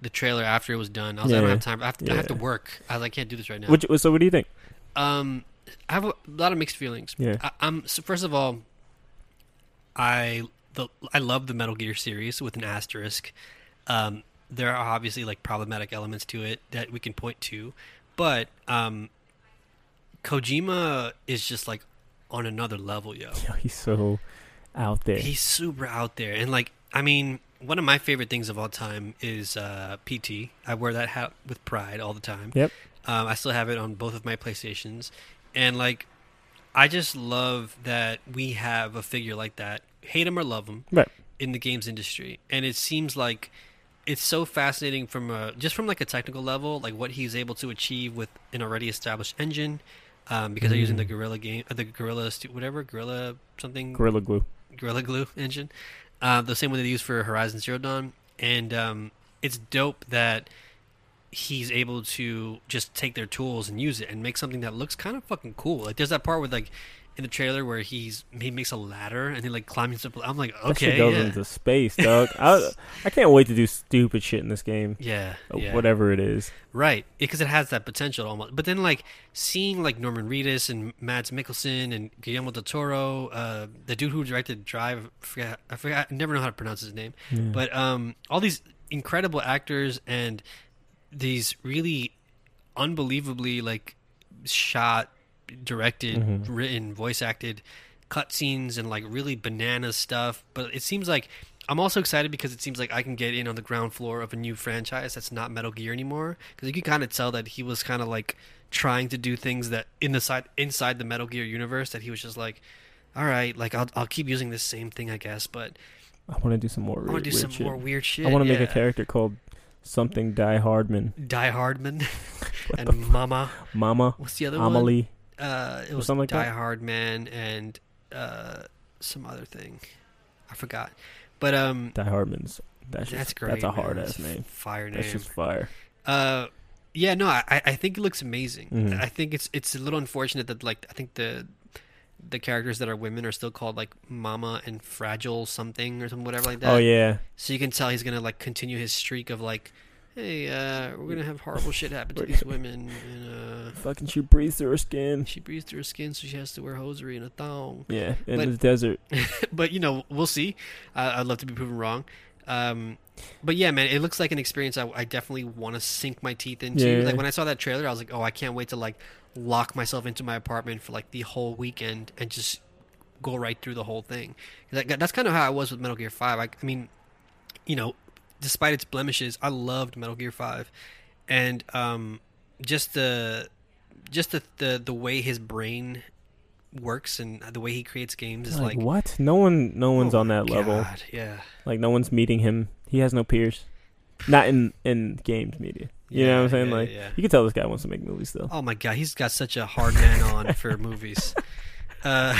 the trailer after it was done. I was yeah. like, "I don't have time. I have, to, yeah. I have to work." I was like, "I can't do this right now." Which, so, what do you think? Um, I have a lot of mixed feelings. Yeah, I, I'm so first of all, I the I love the Metal Gear series with an asterisk. Um, There are obviously like problematic elements to it that we can point to, but um, Kojima is just like on another level, yo. yo. He's so out there. He's super out there, and like I mean, one of my favorite things of all time is uh, P T. I wear that hat with pride all the time. Yep. Um, I still have it on both of my PlayStations, and like I just love that we have a figure like that, hate him or love him, right. in the games industry, and it seems like. It's so fascinating from a, just from like a technical level, like what he's able to achieve with an already established engine, um, because mm. they're using the Guerrilla game, or the Guerrilla stu- whatever Guerrilla something Guerrilla glue Guerrilla glue engine, uh, the same one that they use for Horizon Zero Dawn, and um, it's dope that he's able to just take their tools and use it and make something that looks kind of fucking cool. Like there's that part with like. In the trailer where he's he makes a ladder and he like climbs up. I'm like, okay, that shit goes yeah. into space, dog. I I can't wait to do stupid shit in this game. Yeah, yeah. Whatever it is, right? Because it has that potential almost. But then like seeing like Norman Reedus and Mads Mikkelsen and Guillermo del Toro, uh, the dude who directed Drive, I forgot, I forgot, I never know how to pronounce his name, yeah. but um, all these incredible actors and these really unbelievably like shot. Directed, mm-hmm. written, voice acted, cutscenes, and like really banana stuff. But it seems like I'm also excited because it seems like I can get in on the ground floor of a new franchise that's not Metal Gear anymore. Because you can kind of tell that he was kind of like trying to do things that in the side inside the Metal Gear universe that he was just like, all right, like I'll I'll keep using this same thing, I guess. But I want to do some more. Weird, I want to do some shit. more weird shit. I want to yeah. make a character called. Something Die Hardman. Die Hardman and Mama. Mama. What's the other Amelie. One? Uh, it was like Die that? Hard Man and uh, some other thing, I forgot. But um, Die Hardman's that's, just, that's great. That's a hard man. Ass name. Fire name. That's just fire. Uh, yeah, no, I, I think it looks amazing. Mm. I think it's it's a little unfortunate that like I think the the characters that are women are still called like Mama and Fragile something or something whatever like that. Oh yeah. So you can tell he's gonna like continue his streak of like. Hey, uh, we're gonna have horrible shit happen to these women. And, uh, Fucking she breathes through her skin. She breathes through her skin, so she has to wear hosiery and a thong. Yeah, in but, the desert. But, you know, we'll see. Uh, I'd love to be proven wrong. Um, but, yeah, man, it looks like an experience I, I definitely want to sink my teeth into. Yeah. Like, when I saw that trailer, I was like, oh, I can't wait to, like, lock myself into my apartment for, like, the whole weekend and just go right through the whole thing. That, that's kind of how I was with Metal Gear five. I, I mean, you know... despite its blemishes, I loved Metal Gear five, and um, just the just the, the the way his brain works and the way he creates games is like, like what? No one, no one's oh on that God, level. Yeah, like no one's meeting him. He has no peers, not in in games media. You yeah, know what I'm saying? Yeah, like yeah. You can tell this guy wants to make movies though. Oh my God, he's got such a hard man on for movies. Uh,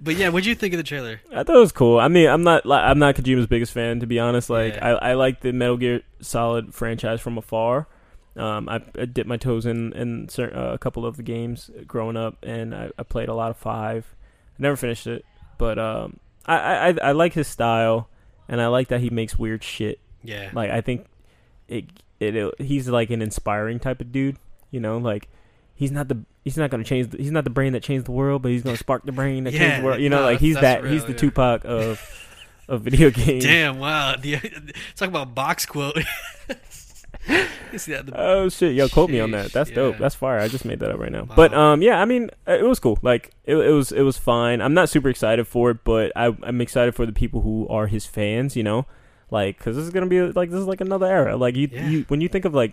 but yeah, what'd you think of the trailer? I thought it was cool. I mean, I'm not like, I'm not Kojima's biggest fan, to be honest. Like yeah. I, I like the Metal Gear Solid franchise from afar. Um, I, I dipped my toes in in certain, uh, a couple of the games growing up, and I, I played a lot of Five. I never finished it, but um, I, I I like his style, and I like that he makes weird shit. Yeah, like I think it it, it he's like an inspiring type of dude. You know, like he's not the he's not gonna change. The, he's not the brain that changed the world, but he's gonna spark the brain that yeah, changed the world. You know, no, like he's that real, he's the yeah. Tupac of of video games. Damn! Wow, the, talk about box quote. The- oh shit yo quote Sheesh, me on that that's yeah. dope that's fire I just made that up right now wow. But um yeah I mean it was cool like it, it was it was fine. I'm not super excited for it, but I, I'm excited for the people who are his fans, you know, like, because this is gonna be like this is like another era, like you, yeah. you when you think of like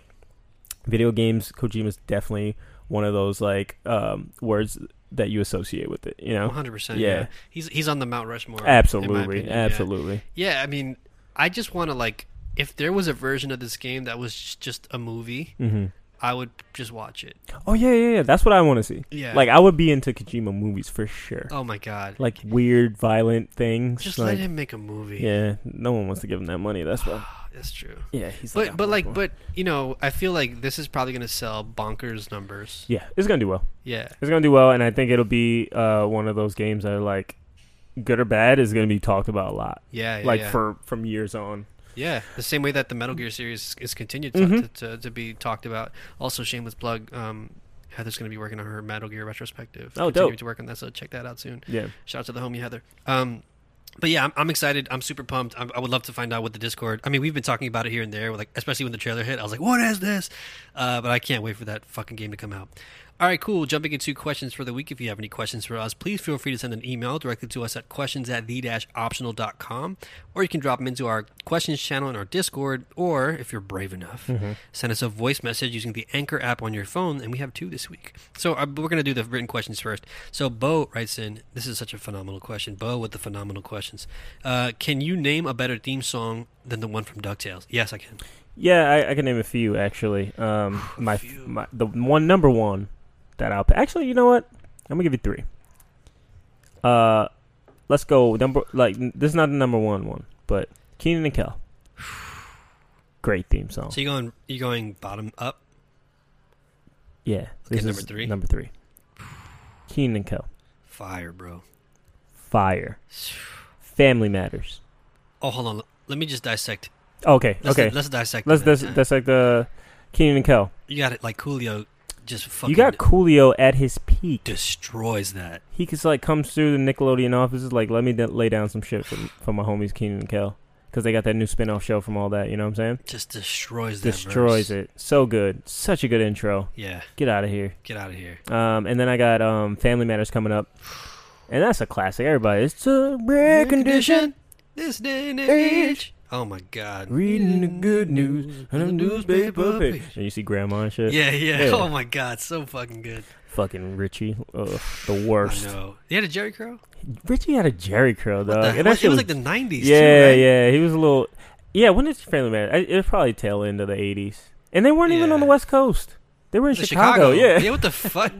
video games, Kojima's definitely one of those like um words that you associate with it, you know. One hundred percent yeah. yeah he's he's on the Mount Rushmore. Absolutely absolutely yeah. yeah I mean, I just want to like, if there was a version of this game that was just a movie, mm-hmm. I would just watch it. Oh, yeah, yeah, yeah. That's what I want to see. Yeah. Like, I would be into Kojima movies for sure. Oh, my God. Like, weird, violent things. Just like, let him make a movie. Yeah. No one wants to give him that money. That's why. That's true. Yeah. He's but, like, but, like, but, you know, I feel like this is probably going to sell bonkers numbers. Yeah. It's going to do well. Yeah. It's going to do well, and I think it'll be uh, one of those games that are, like, good or bad is going to be talked about a lot. Yeah, yeah, Like, yeah. for from years on. Yeah, the same way that the Metal Gear series is continued to, mm-hmm. to, to, to be talked about. Also, shameless plug, um, Heather's going to be working on her Metal Gear retrospective. Oh, dope. To work on that, so check that out soon. Yeah. Shout out to the homie, Heather. Um, but yeah, I'm, I'm excited. I'm super pumped. I'm, I would love to find out what the Discord... I mean, we've been talking about it here and there, like especially when the trailer hit. I was like, what is this? Uh, but I can't wait for that fucking game to come out. All right, cool. Jumping into questions for the week. If you have any questions for us, please feel free to send an email directly to us at questions at the optional dot com, or you can drop them into our questions channel in our Discord, or if you're brave enough, mm-hmm. send us a voice message using the Anchor app on your phone, and we have two this week. So uh, we're going to do the written questions first. So Bo writes in, this is such a phenomenal question. Bo with the phenomenal questions. Uh, can you name a better theme song than the one from DuckTales? Yes, I can. Yeah, I, I can name a few, actually. Um, a my, few. my The one number one. That out. Actually, you know what? I'm gonna give you three. Uh, let's go number like this is not the number one one, but Kenan and Kel. Great theme song. So you going you going bottom up? Yeah. This okay, number is three. Number three. Kenan and Kel. Fire, bro. Fire. Family Matters. Oh, hold on. Let me just dissect. Okay. Let's okay. Di- let's dissect. Let's dis- dissect the Kenan and Kel. You got it, like Coolio. Just fucking you got Coolio at his peak. Destroys that. He just like comes through the Nickelodeon offices like, let me d- lay down some shit for, for my homies Kenan and Kel, because they got that new spinoff show from all that. You know what I'm saying? Just destroys that. Destroys verse. It. So good. Such a good intro. Yeah. Get out of here. Get out of here. Um, and then I got um Family Matters coming up, and that's a classic. Everybody, it's a rare condition this day and age. Oh my God! Reading the good news on the newspaper page. And you see grandma and shit. Yeah, yeah, yeah. Oh my God, so fucking good. Fucking Richie, ugh, the worst. I know. He had a Jerry curl. Richie had a Jerry curl though. It was, was like the nineties. Yeah, too, right? yeah. He was a little. Yeah, when did Family Matters? It was probably tail end of the eighties, and they weren't yeah. even on the West Coast. They were in the Chicago. Chicago. Yeah. Yeah. What the fuck?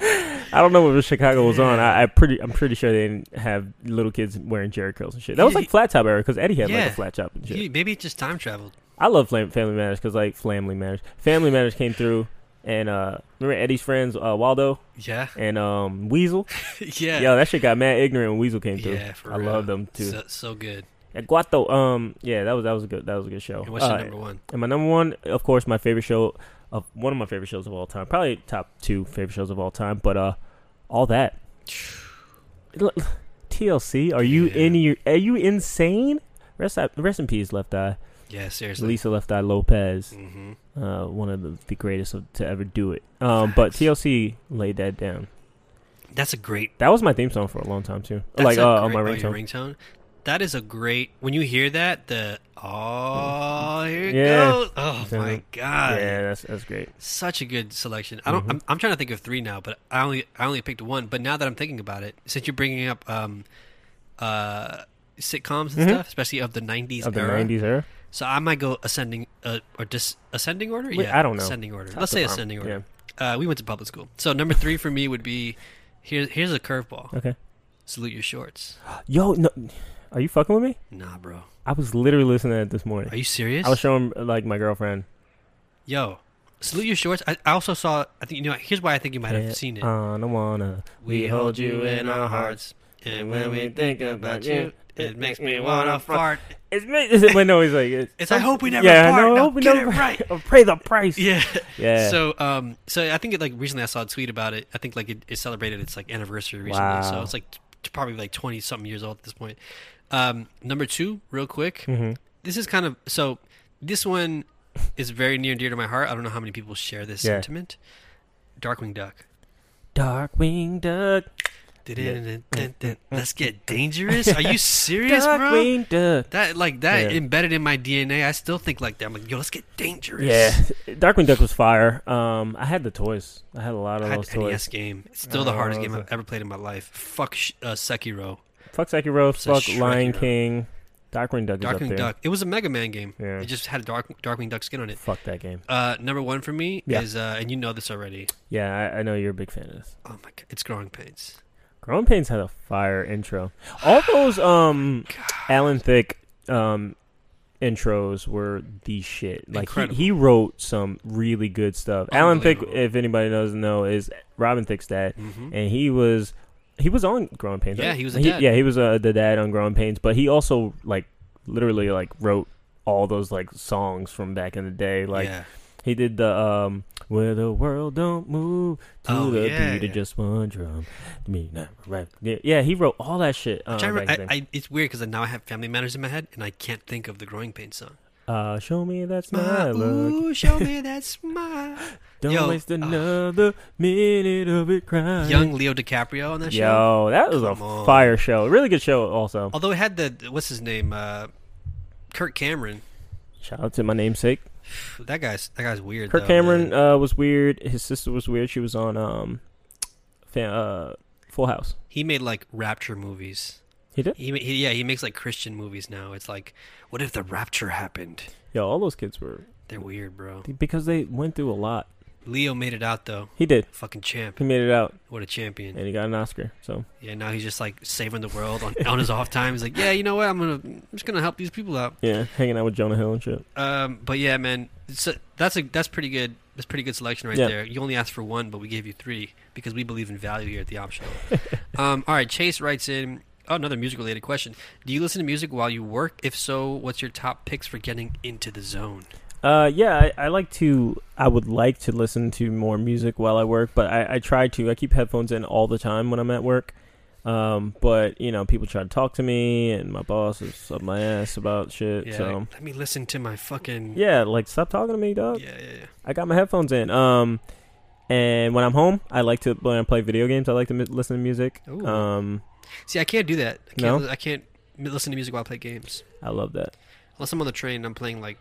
I don't know what Chicago was on. I, I pretty, I'm pretty sure they didn't have little kids wearing Jerry curls and shit. That was like flat top era because Eddie had yeah. like a flat top and shit. He, maybe it just time traveled. I love Flam- Family Matters because like Family Matters, Family Matters came through, and uh, remember Eddie's friends uh, Waldo, yeah, and um, Weasel, yeah. Yo, that shit got mad ignorant when Weasel came through. Yeah, for I real. love them too. So, so good. At Guato, um, yeah, that was that was a good that was a good show. And what's uh, your number one? And my number one, of course, my favorite show. Of one of my favorite shows of all time, probably top two favorite shows of all time, but uh, all that T L C. Are you yeah. in your? Are you insane? Rest, rest in peace, Left Eye. Yeah, seriously, Lisa Left Eye Lopez, mm-hmm. uh, one of the, the greatest of, to ever do it. Um, but T L C laid that down. That's a great. That was my theme song for a long time too. That's like a uh, great, on my ringtone. Oh, your ringtone? That is a great... When you hear that, the... Oh, here it yeah. goes. Oh, so, my God. Yeah, that's that's great. Such a good selection. I don't, mm-hmm. I'm, I'm trying to think of three now, but I only I only picked one. But now that I'm thinking about it, since you're bringing up um, uh, sitcoms and mm-hmm. stuff, especially of the nineties of era. Of the nineties era. So I might go ascending uh, or dis- ascending order? Wait, yeah, I don't know. Ascending order. That's Let's say problem. ascending order. Yeah. Uh, we went to public school. So number three for me would be, here, here's a curveball. Okay. Salute Your Shorts. Yo, no... Are you fucking with me? Nah, bro. I was literally listening to it this morning. Are you serious? I was showing, like, my girlfriend. Yo, Salute Your Shorts. I, I also saw, I think, you know, here's why I think you might have seen it. I don't wanna. We hold you in our hearts, and when we think about you, it makes me wanna fart. It's me. It's, it's, no, he's like, it's, it's I hope we never yeah, fart. No, I hope we never right. Pay the price. Yeah. Yeah. So, um, so I think, it, like, recently I saw a tweet about it. I think, like, it, it celebrated its, like, anniversary recently. Wow. So it's, like, t- probably, like, twenty-something years old at this point. Um, number two, real quick. Mm-hmm. This is kind of so. This one is very near and dear to my heart. I don't know how many people share this yeah. sentiment. Darkwing Duck. Darkwing Duck. Let's get dangerous. Are you serious, bro? Darkwing Duck. That like that yeah. embedded in my D N A. I still think like that. I'm like, yo, let's get dangerous. Yeah, Darkwing Duck was fire. Um, I had the toys. I had a lot of I had those the toys. N E S game. It's still oh, the hardest game I've ever played in my life. Fuck uh, Sekiro. Fuck Sekiro, fuck Shrek Lion Hero. King, Darkwing Duck is Darkwing up there. Duck. It was a Mega Man game. Yeah. It just had a Dark, Darkwing Duck skin on it. Fuck that game. Uh, number one for me yeah. is, uh, and you know this already. Yeah, I, I know you're a big fan of this. Oh my God, it's Growing Pains. Growing Pains had a fire intro. All those um, Alan Thicke um, intros were the shit. Like he, he wrote some really good stuff. Alan Thicke, if anybody doesn't know, is Robin Thicke's dad, mm-hmm. and he was... He was on Growing Pains. Yeah, he was a dad. He, yeah, he was uh, the dad on Growing Pains, but he also like literally like wrote all those like songs from back in the day. Like yeah. he did the um, "Where the World Don't Move to oh, the yeah, Beat of yeah. Just One Drum." Me not right. Yeah, yeah, he wrote all that shit. Um, I, I, I, it's weird because now I have Family Matters in my head, and I can't think of the Growing Pains song. Uh, show me that smile. My, ooh, show me that smile. Don't Yo, waste another uh, minute of it crying. Young Leo DiCaprio on that show. Yo, that was Come a on. fire show. Really good show also. Although it had the, what's his name? Uh, Kirk Cameron. Shout out to my namesake. That guy's that guy's weird. Kirk though, Cameron uh, was weird. His sister was weird. She was on um, fan, uh, Full House. He made like Rapture movies. He did? He, he, yeah, he makes like Christian movies now. It's like, what if the rapture happened? Yo, all those kids were... They're weird, bro. Because they went through a lot. Leo made it out, though. He did. Fucking champ. He made it out. What a champion. And he got an Oscar, so... Yeah, now he's just, like, saving the world on, on his off time. He's like, yeah, you know what? I'm gonna, I'm just going to help these people out. Yeah, hanging out with Jonah Hill and shit. Um, but, yeah, man, a, that's a that's pretty good that's pretty good selection right yeah. there. You only asked for one, but we gave you three because we believe in value here at The Optional. um, all right, Chase writes in... Oh, another music-related question. Do you listen to music while you work? If so, what's your top picks for getting into the zone? Uh, yeah, I, I like to... I would like to listen to more music while I work, but I, I try to. I keep headphones in all the time when I'm at work. Um, but, you know, people try to talk to me, and my boss is up my ass about shit. Yeah, so. Let me listen to my fucking... Yeah, like, stop talking to me, dog. Yeah, yeah, yeah. I got my headphones in. Um, and when I'm home, I like to... When I play video games, I like to mi- listen to music. Ooh. Um... See, I can't do that. I can't, no? I can't listen to music while I play games. I love that. Unless I'm on the train and I'm playing like...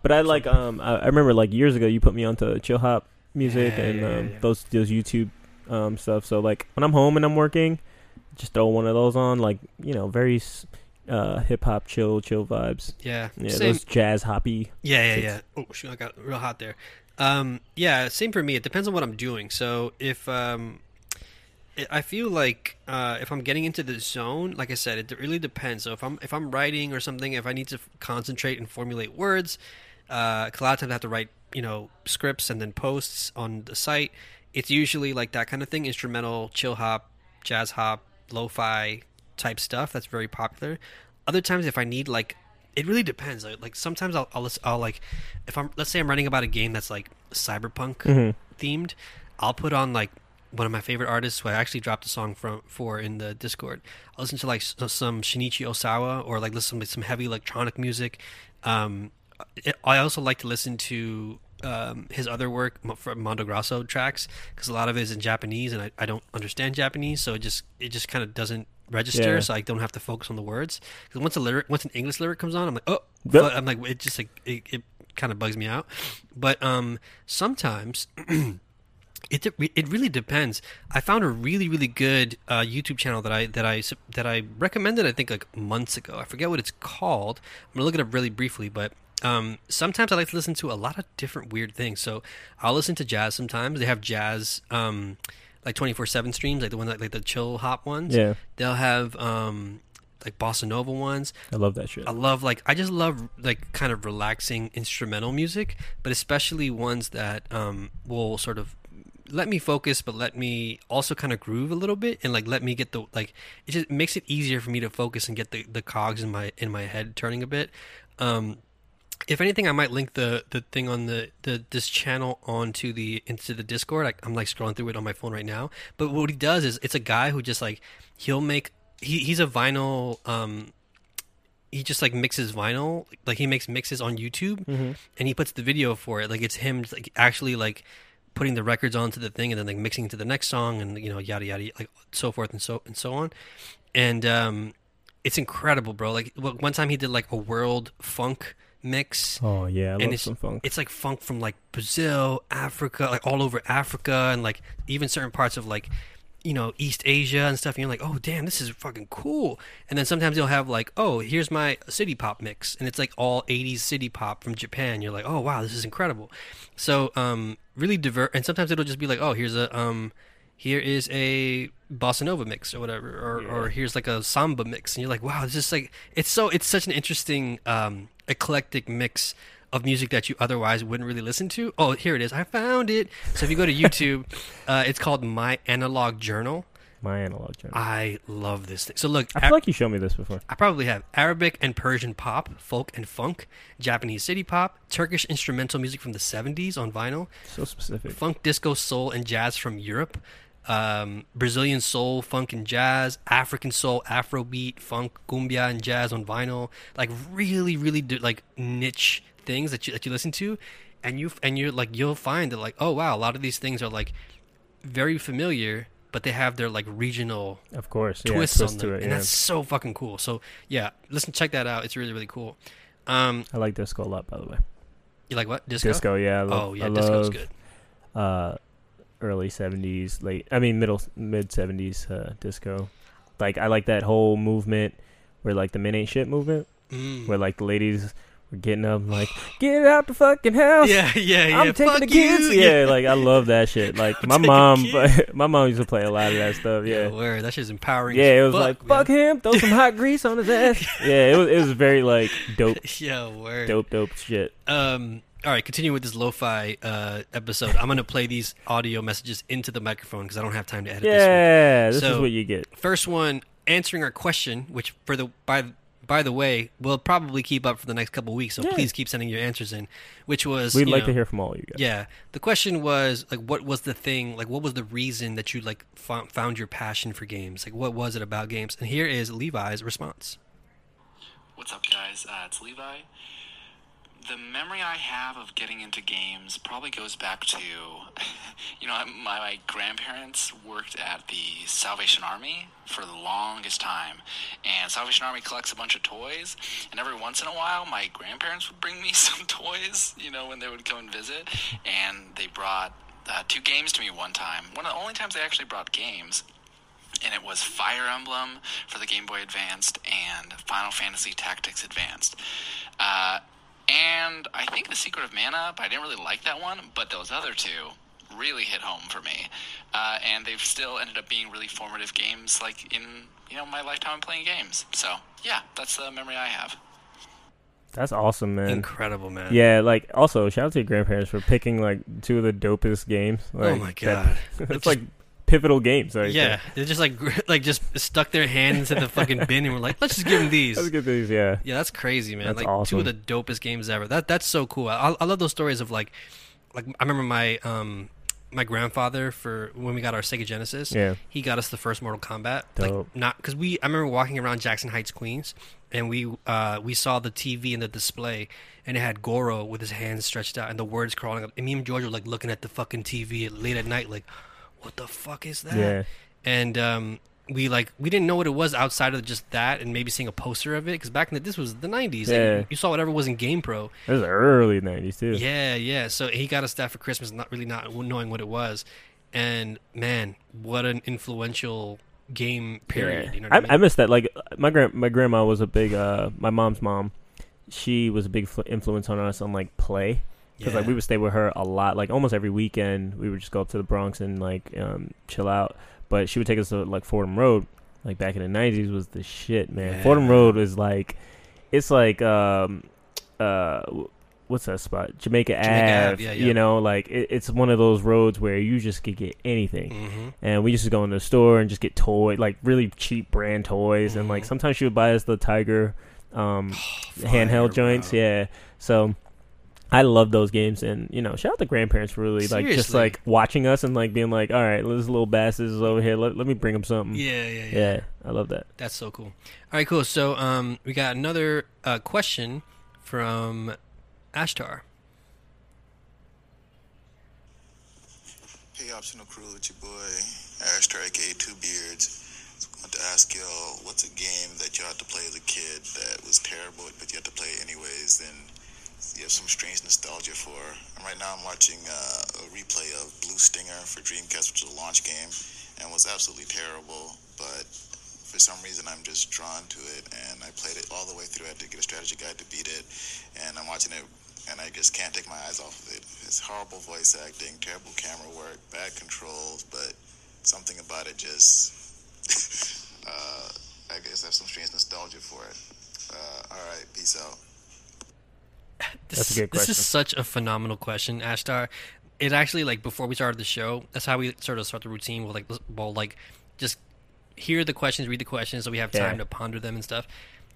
But I like... um I, I remember like years ago you put me onto chill hop music yeah, and yeah, um, yeah. those those YouTube um stuff. So like when I'm home and I'm working, just throw one of those on. Like, you know, very uh, hip-hop chill, chill vibes. Yeah. Yeah, same. Those jazz hoppy. Yeah, yeah, shits. yeah. Oh, shoot, I got real hot there. Um, yeah, same for me. It depends on what I'm doing. So if... um. I feel like uh, if I'm getting into the zone, like I said, it really depends. So if I'm if I'm writing or something, if I need to f- concentrate and formulate words, uh, 'cause a lot of times I have to write, you know, scripts and then posts on the site. It's usually like that kind of thing: instrumental, chill hop, jazz hop, lo-fi type stuff. That's very popular. Other times, if I need like, it really depends. Like, like sometimes I'll, I'll I'll like, if I'm let's say I'm writing about a game that's like cyberpunk mm-hmm. themed, I'll put on like. One of my favorite artists who I actually dropped a song from for in the Discord. I listen to like some Shinichi Osawa or like listen to some heavy electronic music. Um, I also like to listen to um, his other work from Mondo Grosso tracks because a lot of it is in Japanese and I, I don't understand Japanese, so it just it just kind of doesn't register, yeah. so I don't have to focus on the words. Because once a lyric, once an English lyric comes on, I'm like, oh, but I'm like, it just like it, it kind of bugs me out. But um, sometimes it it really depends. I found a really really good uh, YouTube channel that I that I that I recommended. I think like months ago. I forget what it's called. I'm gonna look it up really briefly, but. Um, sometimes I like to listen to a lot of different weird things. So I'll listen to jazz sometimes. They have jazz, um, like twenty-four seven streams, like the ones like, like the chill hop ones. Yeah. They'll have, um, like bossa nova ones. I love that shit. I love like, I just love like kind of relaxing instrumental music, but especially ones that, um, will sort of let me focus, but let me also kind of groove a little bit and like, let me get the, like, it just makes it easier for me to focus and get the, the cogs in my, in my head turning a bit. Um, If anything, I might link the, the thing on the, the this channel onto the into the Discord. I, I'm like scrolling through it on my phone right now. But what he does is it's a guy who just like he'll make he, he's a vinyl um he just like mixes vinyl like he makes mixes on YouTube mm-hmm. and he puts the video for it. Like it's him just, like actually like putting the records onto the thing and then like mixing it to the next song and you know yada yada like so forth and so and so on. And um it's incredible, bro. Like one time he did like a world funk mix. Oh yeah, I and love it's, some funk. It's like funk from like Brazil, Africa, like all over Africa, and like even certain parts of like you know East Asia and stuff. And you're like, oh damn, this is fucking cool. And then sometimes you'll have like, oh here's my city pop mix, and it's like all eighties city pop from Japan. You're like, oh wow, this is incredible. So um, really diverse. And sometimes it'll just be like, oh here's a um, here is a bossa nova mix or whatever, or yeah. or here's like a samba mix, and you're like, wow, it's just like it's so it's such an interesting. Um, eclectic mix of music that you otherwise wouldn't really listen to. Oh, here it is. I found it. So if you go to YouTube, uh, it's called My Analog Journal. My Analog Journal. I love this thing. So look. I feel Ar- like you showed me this before. I probably have. Arabic and Persian pop, folk and funk, Japanese city pop, Turkish instrumental music from the seventies on vinyl. So specific. Funk, disco, soul, and jazz from Europe. Um, Brazilian soul, funk and jazz, African soul, Afrobeat, funk, cumbia and jazz on vinyl, like really, really do, like niche things that you that you listen to, and you and you're like you'll find that like oh wow, a lot of these things are like very familiar, but they have their like regional of course twists yeah, twist on them, to it, and yeah. that's so fucking cool. So yeah, listen, check that out. It's really really cool. Um, I like disco a lot, by the way. You like what disco? Disco, yeah. I love, oh yeah, I disco's love, good. Uh. Early seventies, late I mean middle mid seventies uh, disco. Like I like that whole movement where like the men ain't shit movement, mm. where like the ladies were getting up like get out the fucking house. Yeah, yeah, yeah. I'm taking Fuck the kids. You. Yeah, like I love that shit. Like my mom, my mom used to play a lot of that stuff. Yeah, yeah word. That shit's empowering. Yeah, it was fuck, like man. Fuck him, throw some hot grease on his ass. Yeah, it was it was very like dope. Yeah, word. Dope, dope shit. Um. All right, continue with this lo-fi uh, episode. I'm going to play these audio messages into the microphone because I don't have time to edit yeah, this one. Yeah, this so, is what you get. First one, answering our question, which for the by by the way, we'll probably keep up for the next couple of weeks, so yeah. please keep sending your answers in, which was... We'd you like know, to hear from all you guys. Yeah. The question was, like, what was the thing, like, what was the reason that you, like, found your passion for games? Like, what was it about games? And here is Levi's response. What's up, guys? Uh, it's Levi. The memory I have of getting into games probably goes back to, you know, my, my grandparents worked at the Salvation Army for the longest time, and Salvation Army collects a bunch of toys, and every once in a while, my grandparents would bring me some toys, you know, when they would come and visit, and they brought uh, two games to me one time, one of the only times they actually brought games. And it was Fire Emblem for the Game Boy Advanced and Final Fantasy Tactics Advanced. Uh... And I think The Secret of Mana, but I didn't really like that one, but those other two really hit home for me. Uh, and they've still ended up being really formative games, like in, you know, my lifetime playing games. So, yeah, that's the memory I have. That's awesome, man. Incredible, man. Yeah, like, also, shout out to your grandparents for picking, like, two of the dopest games. Like, oh, my God. That, it's like... pivotal games, right? Yeah, they just like like just stuck their hands in the fucking bin and were like, let's just give them these. Let's give these, yeah. Yeah, that's crazy, man. That's like awesome. Two of the dopest games ever. That that's so cool. I, I love those stories of like, like I remember my um my grandfather for when we got our Sega Genesis. Yeah, he got us the first Mortal Kombat. Dope. Like not because we I remember walking around Jackson Heights, Queens, and we uh we saw the T V in the display. And it had Goro with his hands stretched out and the words crawling up. And me and George were like looking at the fucking T V late at night, like. What the fuck is that? Yeah. And um, we like we didn't know what it was outside of just that and maybe seeing a poster of it, because back in the this was the nineties. Yeah. Like, you saw whatever was in GamePro. It was early nineties too. Yeah, yeah. So he got us that for Christmas, not really not knowing what it was. And man, what an influential game period. Yeah. You know what I, I mean? I miss that. Like my grand my grandma was a big uh, my mom's mom. She was a big influence on us on like play. Because, yeah. like, we would stay with her a lot. Like, almost every weekend, we would just go up to the Bronx and, like, um, chill out. But she would take us to, like, Fordham Road. Like, back in the nineties was the shit, man. Yeah. Fordham Road is, like, it's, like, um, uh, what's that spot? Jamaica, Jamaica Ave. Yeah, yeah. You know, like, it, it's one of those roads where you just could get anything. Mm-hmm. And we used to go into the store and just get toys, like, really cheap brand toys. Mm-hmm. And, like, sometimes she would buy us the Tiger um, oh, handheld joints. Wow. Yeah. So... I love those games, and, you know, shout out to grandparents for really, Seriously. like, just, like, watching us and, like, being like, all right, this little bastard is over here. Let, let me bring him something. Yeah, yeah, yeah. Yeah, I love that. That's so cool. All right, cool. So um, we got another uh, question from Ashtar. Hey, Optional Crew, it's your boy, Ashtar, a k a. Two Beards. I want to ask y'all, what's a game that you had to play as a kid that was terrible, but you had to play anyways, and... you have some strange nostalgia for. And right now I'm watching uh, a replay of Blue Stinger for Dreamcast, which is a launch game, and was absolutely terrible, but for some reason I'm just drawn to it, and I played it all the way through. I had to get a strategy guide to beat it, and I'm watching it, and I just can't take my eyes off of it. It's horrible voice acting, terrible camera work, bad controls, but something about it just, uh, I guess I have some strange nostalgia for it. Uh, alright, peace out. This, that's a good question. This is such a phenomenal question, Ashtar. It actually, like, before we started the show, that's how we sort of start the routine. We'll, like, we'll, like just hear the questions, read the questions, so we have time yeah. to ponder them and stuff.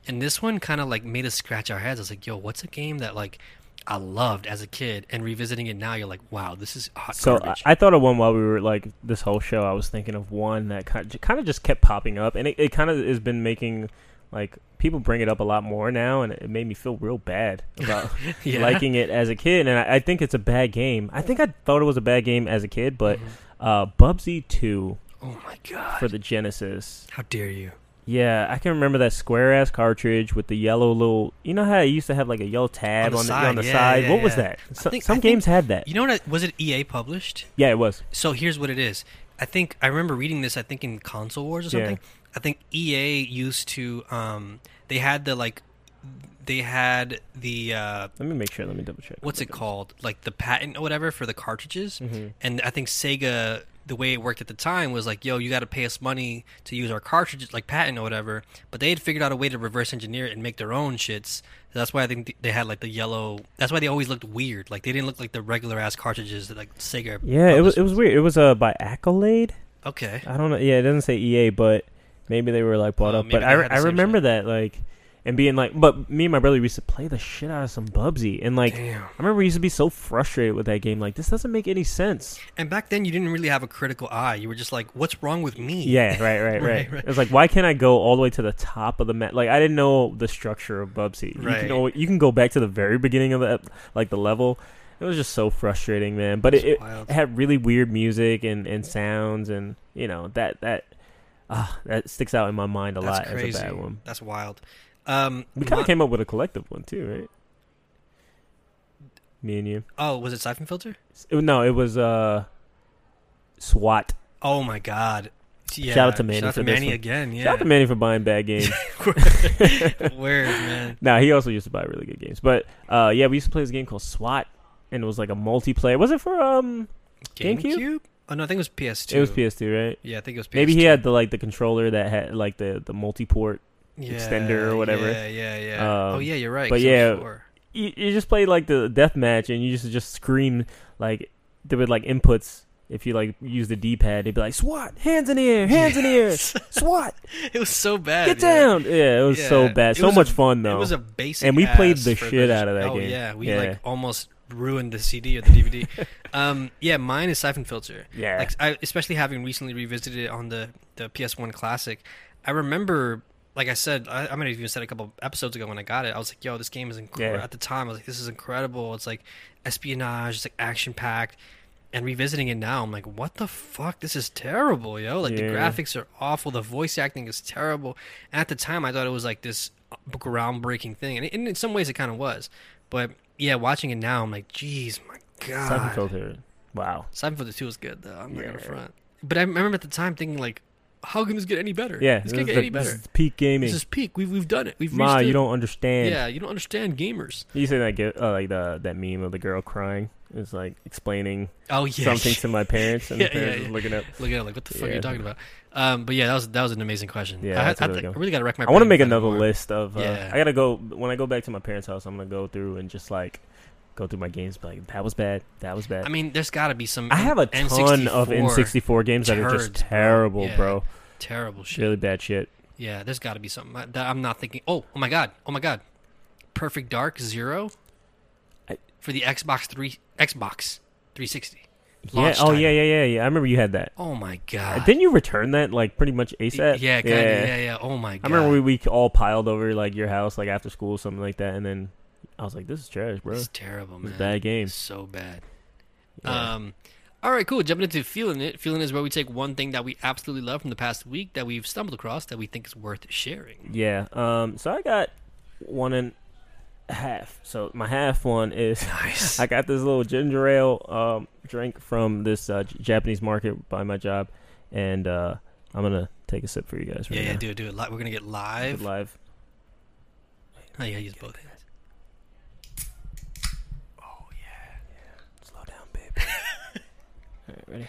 And this one kind of, like, made us scratch our heads. I was like, yo, what's a game that, like, I loved as a kid? And revisiting it now, you're like, wow, this is hot so garbage. I, I thought of one while we were, like, this whole show. I was thinking of one that kind of, kind of just kept popping up. And it, it kind of has been making... like, people bring it up a lot more now, and it made me feel real bad about yeah. liking it as a kid. And I, I think it's a bad game. I think I thought it was a bad game as a kid, but mm-hmm. uh, Bubsy two. Oh, my God. For the Genesis. How dare you? Yeah, I can remember that square-ass cartridge with the yellow little... You know how it used to have, like, a yellow tab on the on side? The, on the yeah, side? Yeah, what yeah. was that? So, think, some I games think, had that. You know what? I, was it E A published? Yeah, it was. So here's what it is. I think... I remember reading this, I think, in Console Wars or something. Yeah. I think E A used to, um, they had the, like, they had the, uh... Let me make sure, let me double check. What's it called? Like, the patent or whatever for the cartridges? Mm-hmm. And I think Sega, the way it worked at the time was like, yo, you got to pay us money to use our cartridges, like, patent or whatever. But they had figured out a way to reverse engineer it and make their own shits. That's why I think they had, like, the yellow... That's why they always looked weird. Like, they didn't look like the regular-ass cartridges that, like, Sega... Yeah, it was, it was weird. It was uh, by Accolade? Okay. I don't know. Yeah, it doesn't say E A, but... Maybe they were, like, bought oh, up. But I, I remember shit. that, like, and being, like, but me and my brother, we used to play the shit out of some Bubsy. And, like, Damn. I remember we used to be so frustrated with that game. Like, this doesn't make any sense. And back then, you didn't really have a critical eye. You were just like, what's wrong with me? Yeah, right, right, right. right, right. It was like, why can't I go all the way to the top of the map? Like, I didn't know the structure of Bubsy. Right. You can, always, you can go back to the very beginning of the, like, the level. It was just so frustrating, man. But it, it, it had really weird music and, and sounds and, you know, that that... Uh, that sticks out in my mind a That's lot crazy. As a bad one. That's wild. Um, we kind of not... came up with a collective one too, right? Me and you. Oh, was it Siphon Filter? It, no, it was uh, SWAT. Oh my God! Yeah. Shout out to Manny Shout out for to Manny this again. Yeah. Shout out to Manny for buying bad games. Word, man. Now nah, he also used to buy really good games, but uh, yeah, we used to play this game called SWAT, and it was like a multiplayer. Was it for um GameCube? GameCube? Oh, no, I think it was P S two. It was P S two, right? Yeah, I think it was P S two. Maybe he had the like the controller that had like the, the multi-port yeah, extender or whatever. Yeah, yeah, yeah. Um, oh, yeah, you're right. But yeah, sure. you, you just played like the deathmatch and you just just scream like there were like inputs. If you like use the D-pad, they'd be like, SWAT, hands in the air, hands yes. in the air, SWAT. It was so bad. Get yeah. down. Yeah, it was yeah. so bad. It so much a, fun, though. It was a basic And we played the shit the, out of that oh, game. Oh, yeah. We yeah. like almost... ruined the C D or the D V D. um, yeah, mine is Siphon Filter. Yeah, like I, especially having recently revisited it on the, the P S one Classic. I remember, like I said, I, I might have even said a couple episodes ago when I got it. I was like, "Yo, this game is incredible." Yeah. At the time, I was like, "This is incredible." It's like espionage, it's like action packed, and revisiting it now, I'm like, what the fuck? This is terrible, yo. Like, yeah. the graphics are awful. The voice acting is terrible. At the time, I thought it was like this groundbreaking thing. And, it, and in some ways, it kind of was. But yeah, watching it now, I'm like, geez, my God. Seinfeld two. Wow. Seinfeld two was good, though. I'm not yeah. going to front. But I remember at the time thinking, like, how can this get any better? Yeah, this can't get the, any better. This is peak gaming. This is peak. We've we've done it. We've Ma, you it. don't understand. Yeah, you don't understand gamers. You say that uh, like the that meme of the girl crying is like explaining oh, yeah. something to my parents, and yeah, the parents yeah, yeah. looking up, looking up like what the fuck yeah. are you talking about? Um, but yeah, that was that was an amazing question. Yeah, I, I, I, really I really gotta wreck my. I want to make another more. list of. Uh, yeah. I gotta go when I go back to my parents' house. I'm gonna go through and just like. Go through my games, be like, that was bad, that was bad. I mean, there's got to be some. I have a ton N sixty-four of N sixty-four games turds, that are just terrible, bro. Yeah, bro. Terrible shit. Really bad shit. Yeah, there's got to be something that I'm not thinking. Oh, oh my god, oh my god, Perfect Dark Zero I, for the Xbox three Xbox three sixty. Yeah. Oh yeah, yeah, yeah, yeah. I remember you had that. Oh my god. Didn't you return that like pretty much ASAP? Yeah, kinda, yeah, yeah, yeah. Oh my god. I remember we we all piled over like your house like after school, something like that, and then. I was like, this is trash, bro. It's terrible, man. It's a bad game. It's so bad. Yeah. Um, all right, cool. Jumping into Feeling It. Feeling It is where we take one thing that we absolutely love from the past week that we've stumbled across that we think is worth sharing. Yeah. Um. So I got one and a half. So my half one is nice. I got this little ginger ale um, drink from this uh, Japanese market by my job, and uh, I'm going to take a sip for you guys right yeah, now. Yeah, do it, do it. We're going to get live. Get live. Oh, yeah, use both hands. Ready?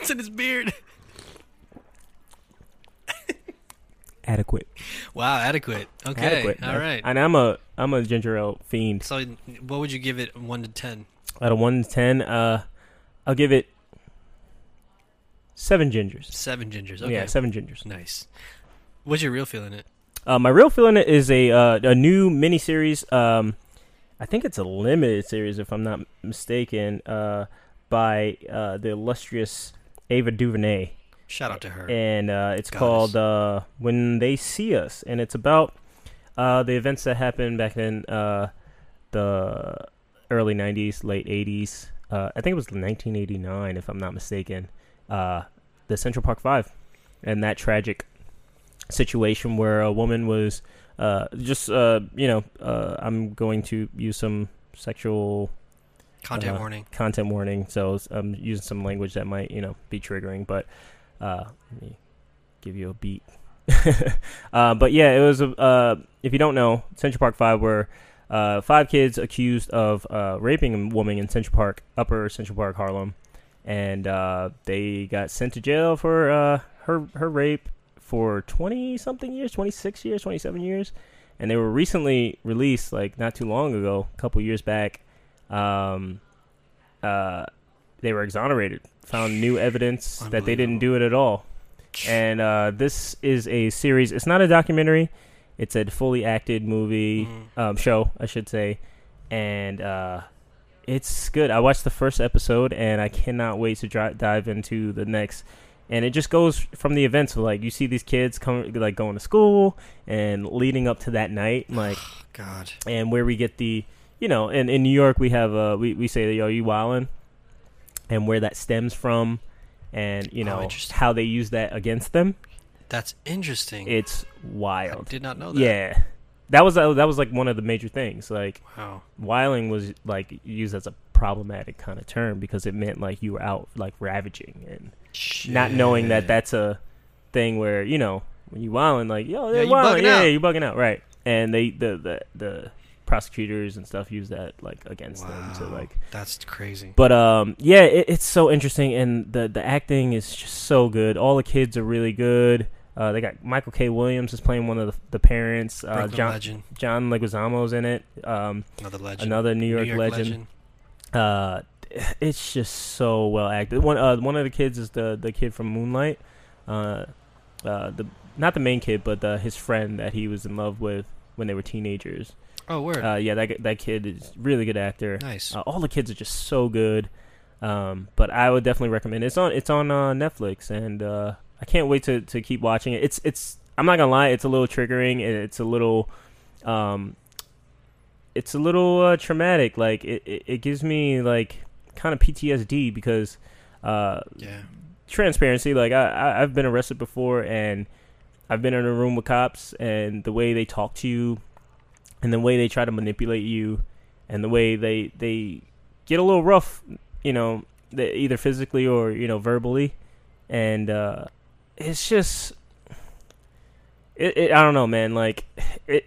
It's in his beard. Adequate. Wow, adequate. Okay, adequate, all man. right. And I'm a I'm a ginger ale fiend. So, what would you give it? One to ten. Out of one to ten, uh, I'll give it seven gingers. Seven gingers. Okay. Yeah, seven gingers. Nice. What's your real feeling it? Uh, my real feeling it is a uh, a new miniseries. Um. I think it's a limited series, if I'm not mistaken, uh, by uh, the illustrious Ava DuVernay. Shout out to her. And uh, it's Goddess. called uh, When They See Us, and it's about uh, the events that happened back in uh, the early nineties, late eighties. Uh, I think it was nineteen eighty-nine, if I'm not mistaken, uh, the Central Park Five, and that tragic situation where a woman was... Uh, just, uh, you know, uh, I'm going to use some sexual... Content uh, warning. Content warning. So I'm using some language that might, you know, be triggering, but uh, let me give you a beat. uh, but yeah, it was, uh, if you don't know, Central Park Five were uh, five kids accused of uh, raping a woman in Central Park, Upper Central Park, Harlem. And uh, they got sent to jail for uh, her her rape. For twenty-something years, twenty-six years, twenty-seven years, and they were recently released, like, not too long ago, a couple years back. Um, uh, they were exonerated, found new evidence that they didn't do it at all. And uh, this is a series. It's not a documentary. It's a fully acted movie, mm. um, show, I should say, and uh, it's good. I watched the first episode, and I cannot wait to dri- dive into the next. And it just goes from the events of, like, you see these kids come, like, going to school and leading up to that night. Like, oh, God. And where we get the, you know, and in New York we have, uh, we, we say, yo, you wildin', and where that stems from and, you know, oh, how they use that against them. That's interesting. It's wild. I did not know that. Yeah. That was, uh, that was like, one of the major things. Like, wow. Wilding was, like, used as a problematic kind of term because it meant, like, you were out, like, ravaging and... Shit. Not knowing that that's a thing where, you know, when you wildin', like, yo, they're yeah, wildin', yeah, yeah, you bugging out, right? And they the, the the prosecutors and stuff use that, like, against wow. them. So, like, that's crazy. But um, yeah, it, it's so interesting, and the the acting is just so good. All the kids are really good. Uh, they got Michael K. Williams is playing one of the, the parents. Uh, John legend. John Leguizamo's in it. Um, another legend. Another New York, New York legend. legend. Uh. It's just so well acted. One uh, one of the kids is the, the kid from Moonlight, uh, uh, the not the main kid, but the, his friend that he was in love with when they were teenagers. Oh, word! Uh, yeah, that that kid is really good actor. Nice. Uh, all the kids are just so good. Um, but I would definitely recommend it. It's on it's on uh, Netflix, and uh, I can't wait to, to keep watching it. It's it's I'm not gonna lie, it's a little triggering. It's a little um, it's a little uh, traumatic. Like it, it, it gives me like kind of P T S D because uh, yeah. transparency. Like I, I I've been arrested before, and I've been in a room with cops, and the way they talk to you, and the way they try to manipulate you, and the way they they get a little rough, you know, they, either physically or, you know, verbally, and uh, it's just, it, it I don't know, man. Like it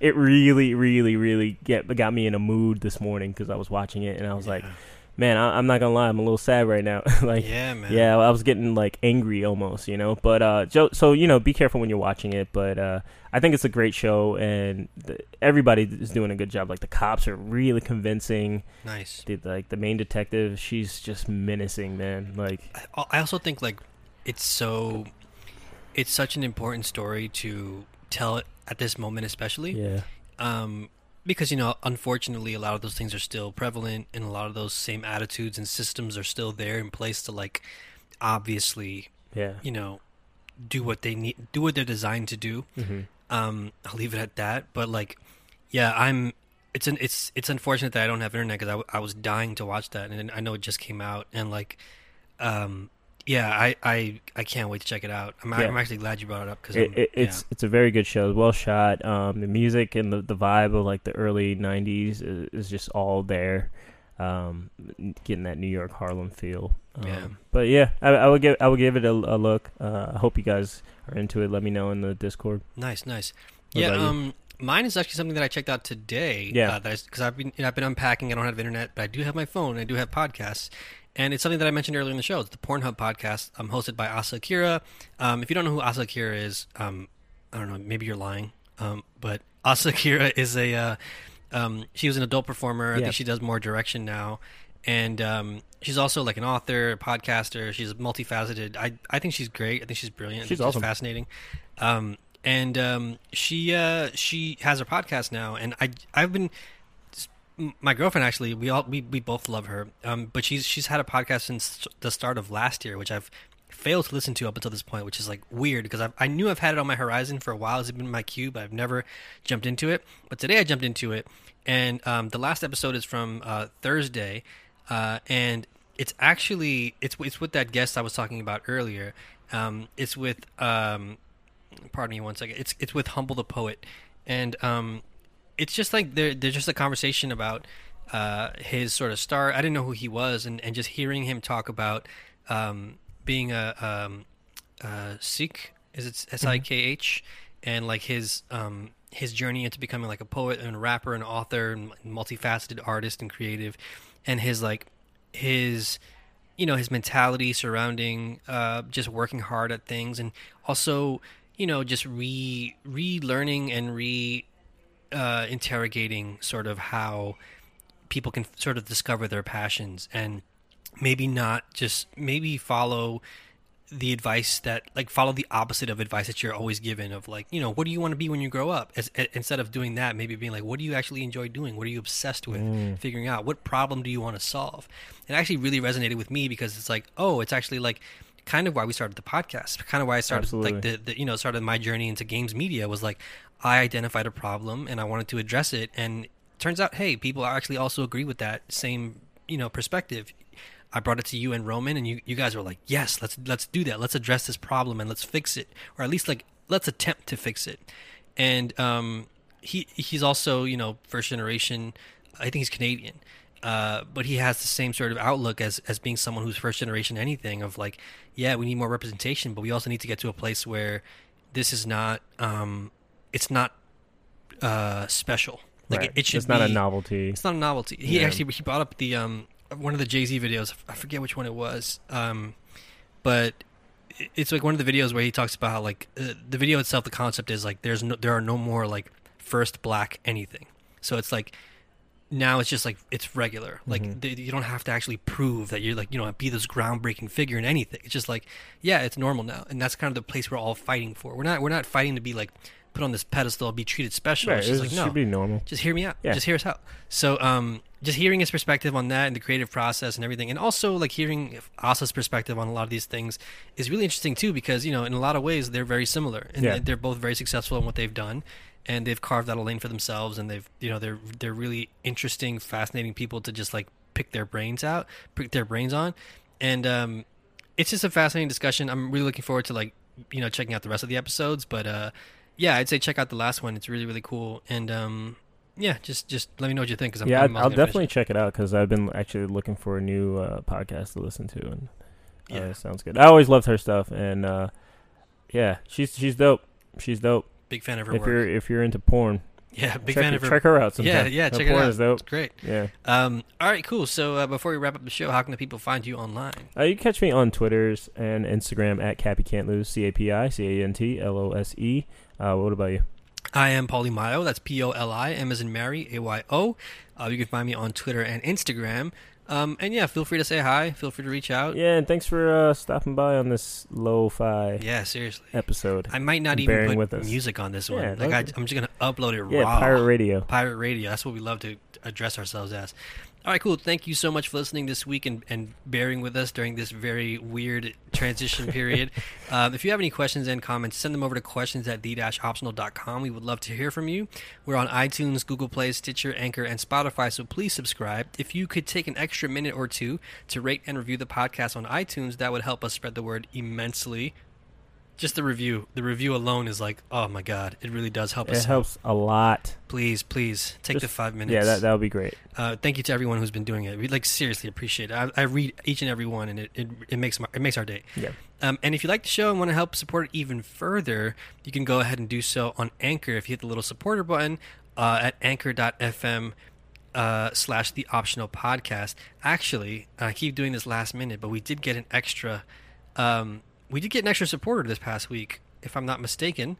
it really really really get got me in a mood this morning because I was watching it and I was yeah. like, man, I, I'm not gonna lie, I'm a little sad right now. Like yeah, man. yeah, I was getting like angry almost, you know. But uh, jo- so you know, be careful when you're watching it. But uh, I think it's a great show, and the, everybody is doing a good job. Like the cops are really convincing. Nice. The, like the main detective, she's just menacing, man. Like I, I also think like it's so, it's such an important story to tell at this moment, especially. Yeah. Um. Because, you know, unfortunately, a lot of those things are still prevalent, and a lot of those same attitudes and systems are still there in place to, like, obviously, yeah. you know, do what they need, do what they're designed to do. Mm-hmm. Um, I'll leave it at that. But, like, yeah, I'm. It's an it's it's unfortunate that I don't have internet because I, w- I was dying to watch that, and I know it just came out, and like, um, yeah, I, I I can't wait to check it out. I'm, yeah. I'm actually glad you brought it up because it, it, it's yeah. it's a very good show. Well shot. Um, the music and the, the vibe of like the early nineties is, is just all there. Um, getting that New York Harlem feel. Um, yeah. But yeah, I, I would give I would give it a, a look. Uh, I hope you guys are into it. Let me know in the Discord. Nice, nice. What yeah. Um, mine is actually something that I checked out today. Yeah. Because uh, I've been I've been unpacking. I don't have internet, but I do have my phone. And I do have podcasts. And it's something that I mentioned earlier in the show. It's the Pornhub Podcast. I'm hosted by Asa Akira. Um, if you don't know who Asa Akira is, um, I don't know, maybe you're lying. Um, but Asa Akira is a, uh, um, she was an adult performer. I yeah. think she does more direction now. And um, she's also like an author, a podcaster. She's multifaceted. I I think she's great. I think she's brilliant. She's, I think awesome. She's fascinating. Um, and um, she uh, she has her podcast now. And I I've been... My girlfriend, actually, we all we, we both love her, um, but she's she's had a podcast since the start of last year, which I've failed to listen to up until this point, which is like weird because I I knew I've had it on my horizon for a while. It's been in my queue, but I've never jumped into it. But today I jumped into it, and um, the last episode is from uh, Thursday, uh, and it's actually it's it's with that guest I was talking about earlier. Um, it's with um, pardon me one second. It's it's with Humble the Poet, and um. It's just like there, there's just a conversation about uh, his sort of start. I didn't know who he was, and, and just hearing him talk about um, being a, um, a Sikh, is it S I K H, and like his um, his journey into becoming like a poet and a rapper and author and multifaceted artist and creative, and his like his you know his mentality surrounding uh, just working hard at things, and also you know just re relearning and re Uh, interrogating sort of how people can sort of discover their passions and maybe not just maybe follow the advice that like follow the opposite of advice that you're always given of like, you know, what do you want to be when you grow up? As, a, instead of doing that, maybe being like, what do you actually enjoy doing? What are you obsessed with? Mm. Figuring out what problem do you want to solve? It actually really resonated with me because it's like, oh, it's actually like kind of why we started the podcast, kind of why I started Absolutely. like the, the, you know, started my journey into games media was like, I identified a problem and I wanted to address it. And it turns out, hey, people actually also agree with that same, you know, perspective. I brought it to you and Roman, and you, you guys were like, yes, let's, let's do that. Let's address this problem and let's fix it. Or at least like, let's attempt to fix it. And, um, he, he's also, you know, first generation, I think he's Canadian. Uh, but he has the same sort of outlook as, as being someone who's first generation anything of like, yeah, we need more representation, but we also need to get to a place where this is not, um, it's not uh, special. Like right. it, it should. It's be, not a novelty. It's not a novelty. He yeah. actually he brought up the um one of the Jay-Z videos. I forget which one it was. Um, but it's like one of the videos where he talks about how like uh, the video itself. The concept is like there's no there are no more like first black anything. So it's like now it's just like it's regular. Like mm-hmm. they, you don't have to actually prove that you're like you know be this groundbreaking figure in anything. It's just like yeah, it's normal now, and that's kind of the place we're all fighting for. We're not we're not fighting to be like put on this pedestal, be treated special. Right, it's like, no, should be normal. Just hear me out. Yeah. Just hear us out. So um, just hearing his perspective on that and the creative process and everything, and also like hearing Asa's perspective on a lot of these things is really interesting too, because, you know, in a lot of ways they're very similar, and yeah. they're both very successful in what they've done, and they've carved out a lane for themselves, and they've, you know, they're they're really interesting, fascinating people to just like pick their brains out, pick their brains on, and um, it's just a fascinating discussion. I'm really looking forward to like, you know, checking out the rest of the episodes, but uh, yeah, I'd say check out the last one. It's really, really cool, and um, yeah, just just let me know what you think. Cause I'm, yeah, I'm I'll definitely it. check it out, because I've been actually looking for a new uh, podcast to listen to, and uh, yeah, sounds good. I always loved her stuff, and uh, yeah, she's she's dope. She's dope. Big fan of her if work. You're, if you're into porn, yeah, big check, fan of her. Check her out sometime. Yeah, yeah, check her out. Is dope. It's great. Yeah. Um. All right, cool. So uh, before we wrap up the show, how can the people find you online? Uh, you can catch me on Twitters and Instagram at Cappy Can't Lose, C A P I C A N T L O S E. Uh, what about you? I am Pauly Mayo. That's P O L I, M as in Mary, A Y O. Uh, you can find me on Twitter and Instagram. Um, and yeah, feel free to say hi. Feel free to reach out. Yeah, and thanks for uh, stopping by on this lo-fi yeah, seriously. episode. I might not even put music on this one. Yeah, like I, I'm just going to upload it yeah, raw. Pirate radio. Pirate radio. That's what we love to address ourselves as. All right, cool. Thank you so much for listening this week and, and bearing with us during this very weird transition period. um, if you have any questions and comments, send them over to questions at the optional dot com. We would love to hear from you. We're on iTunes, Google Play, Stitcher, Anchor, and Spotify, so please subscribe. If you could take an extra minute or two to rate and review the podcast on iTunes, that would help us spread the word immensely. Just the review. The review alone is like, oh my God, it really does help us. It helps a lot. Please, please, take Just, the five minutes. Yeah, that that would be great. Uh, thank you to everyone who's been doing it. We like seriously appreciate it. I, I read each and every one, and it, it, it makes my, it makes our day. Yeah. Um, and if you like the show and want to help support it even further, you can go ahead and do so on Anchor. If you hit the little supporter button uh, at anchor dot f m. Uh, slash the optional podcast. Actually, I keep doing this last minute, but we did get an extra... Um, We did get an extra supporter this past week, if I'm not mistaken,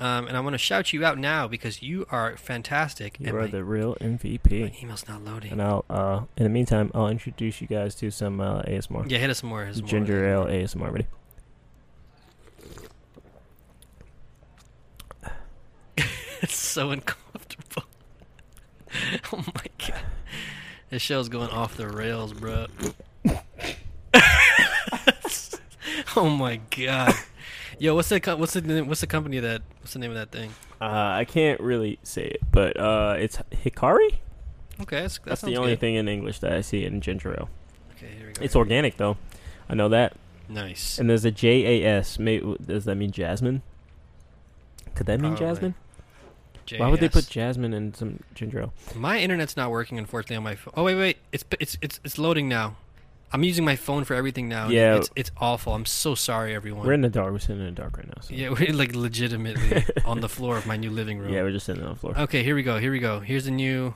um, and I want to shout you out now because you are fantastic. You and are my, the real M V P. My email's not loading. And I'll, uh, in the meantime, I'll introduce you guys to some uh, A S M R. Yeah, hit us some more. Some Ginger more. Ale A S M R, ready? It's so uncomfortable. Oh my God. This show's going off the rails, bro. Oh my God, yo! What's the what's the what's the company that what's the name of that thing? Uh, I can't really say it, but uh, it's Hikari. Okay, that's, that that's the only good. thing in English that I see in ginger ale. Okay, here we go. It's right. Organic though, I know that. Nice. And there's a J A S. Does that mean jasmine? Could that mean Probably. jasmine? J A S. Why would they put jasmine in some ginger ale? My internet's not working, unfortunately, on my phone. Oh wait, wait, it's it's it's it's loading now. I'm using my phone for everything now. Yeah, it's, it's awful. I'm so sorry, everyone. We're in the dark. We're sitting in the dark right now. So. Yeah, we're like legitimately on the floor of my new living room. Yeah, we're just sitting on the floor. Okay, here we go. Here we go. Here's a new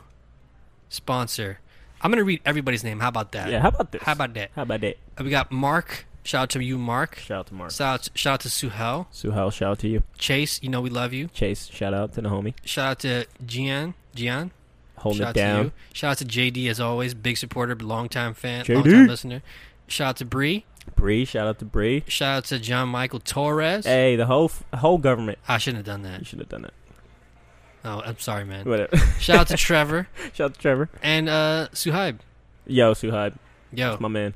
sponsor. I'm gonna read everybody's name. How about that? Yeah. How about this? How about that? How about that? We got Mark. Shout out to you, Mark. Shout out to Mark. Shout out to, shout out to Suhel. Suhel, shout out to you. Chase, you know we love you. Chase, shout out to the homie. Shout out to Gian. Gian. Holding Shout it down. To you. Shout out to J D as always, big supporter, longtime fan, J D. Longtime listener. Shout out to Bree. Bree, shout out to Bree. Shout out to John Michael Torres. Hey, the whole whole government. I shouldn't have done that. You should have done that. Oh, I'm sorry, man. Whatever. Shout out to Trevor. Shout out to Trevor. And uh, Suhaib. Yo, Suhaib. Yo, that's my man.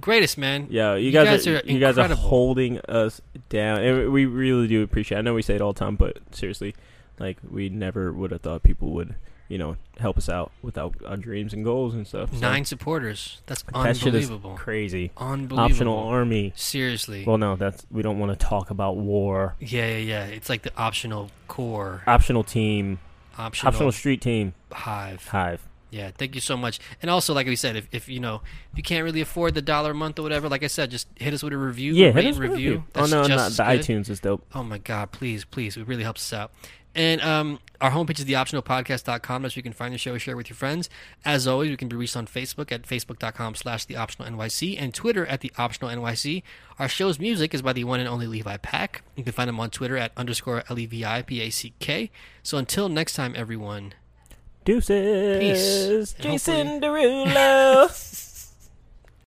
Greatest, man. Yo, you, you guys, guys are you incredible. guys are holding us down, and we really do appreciate it. I know we say it all the time, but seriously, like we never would have thought people would. You know, help us out with our, our dreams and goals and stuff. So. Nine supporters. That's unbelievable. That shit is crazy. Unbelievable. Optional army. Seriously. Well, no, that's we don't want to talk about war. Yeah, yeah, yeah. It's like the optional core. Optional team. Optional, optional street team. Hive. Hive. Yeah, thank you so much. And also, like we said, if, if you know if you can't really afford the dollar a month or whatever, like I said, just hit us with a review. Yeah, hit us with a review. That's oh no, just no the good. iTunes is dope. Oh my God, please, please, it really helps us out. And um, our homepage is the optional podcast dot com. That's where you can find the show, share it with your friends. As always, we can be reached on Facebook at facebook dot com slash the optional N Y C and Twitter at the optional N Y C. Our show's music is by the one and only Levi Pack. You can find him on Twitter at underscore L E V I P A C K. So until next time, everyone. Deuces. Peace. Jason Derulo.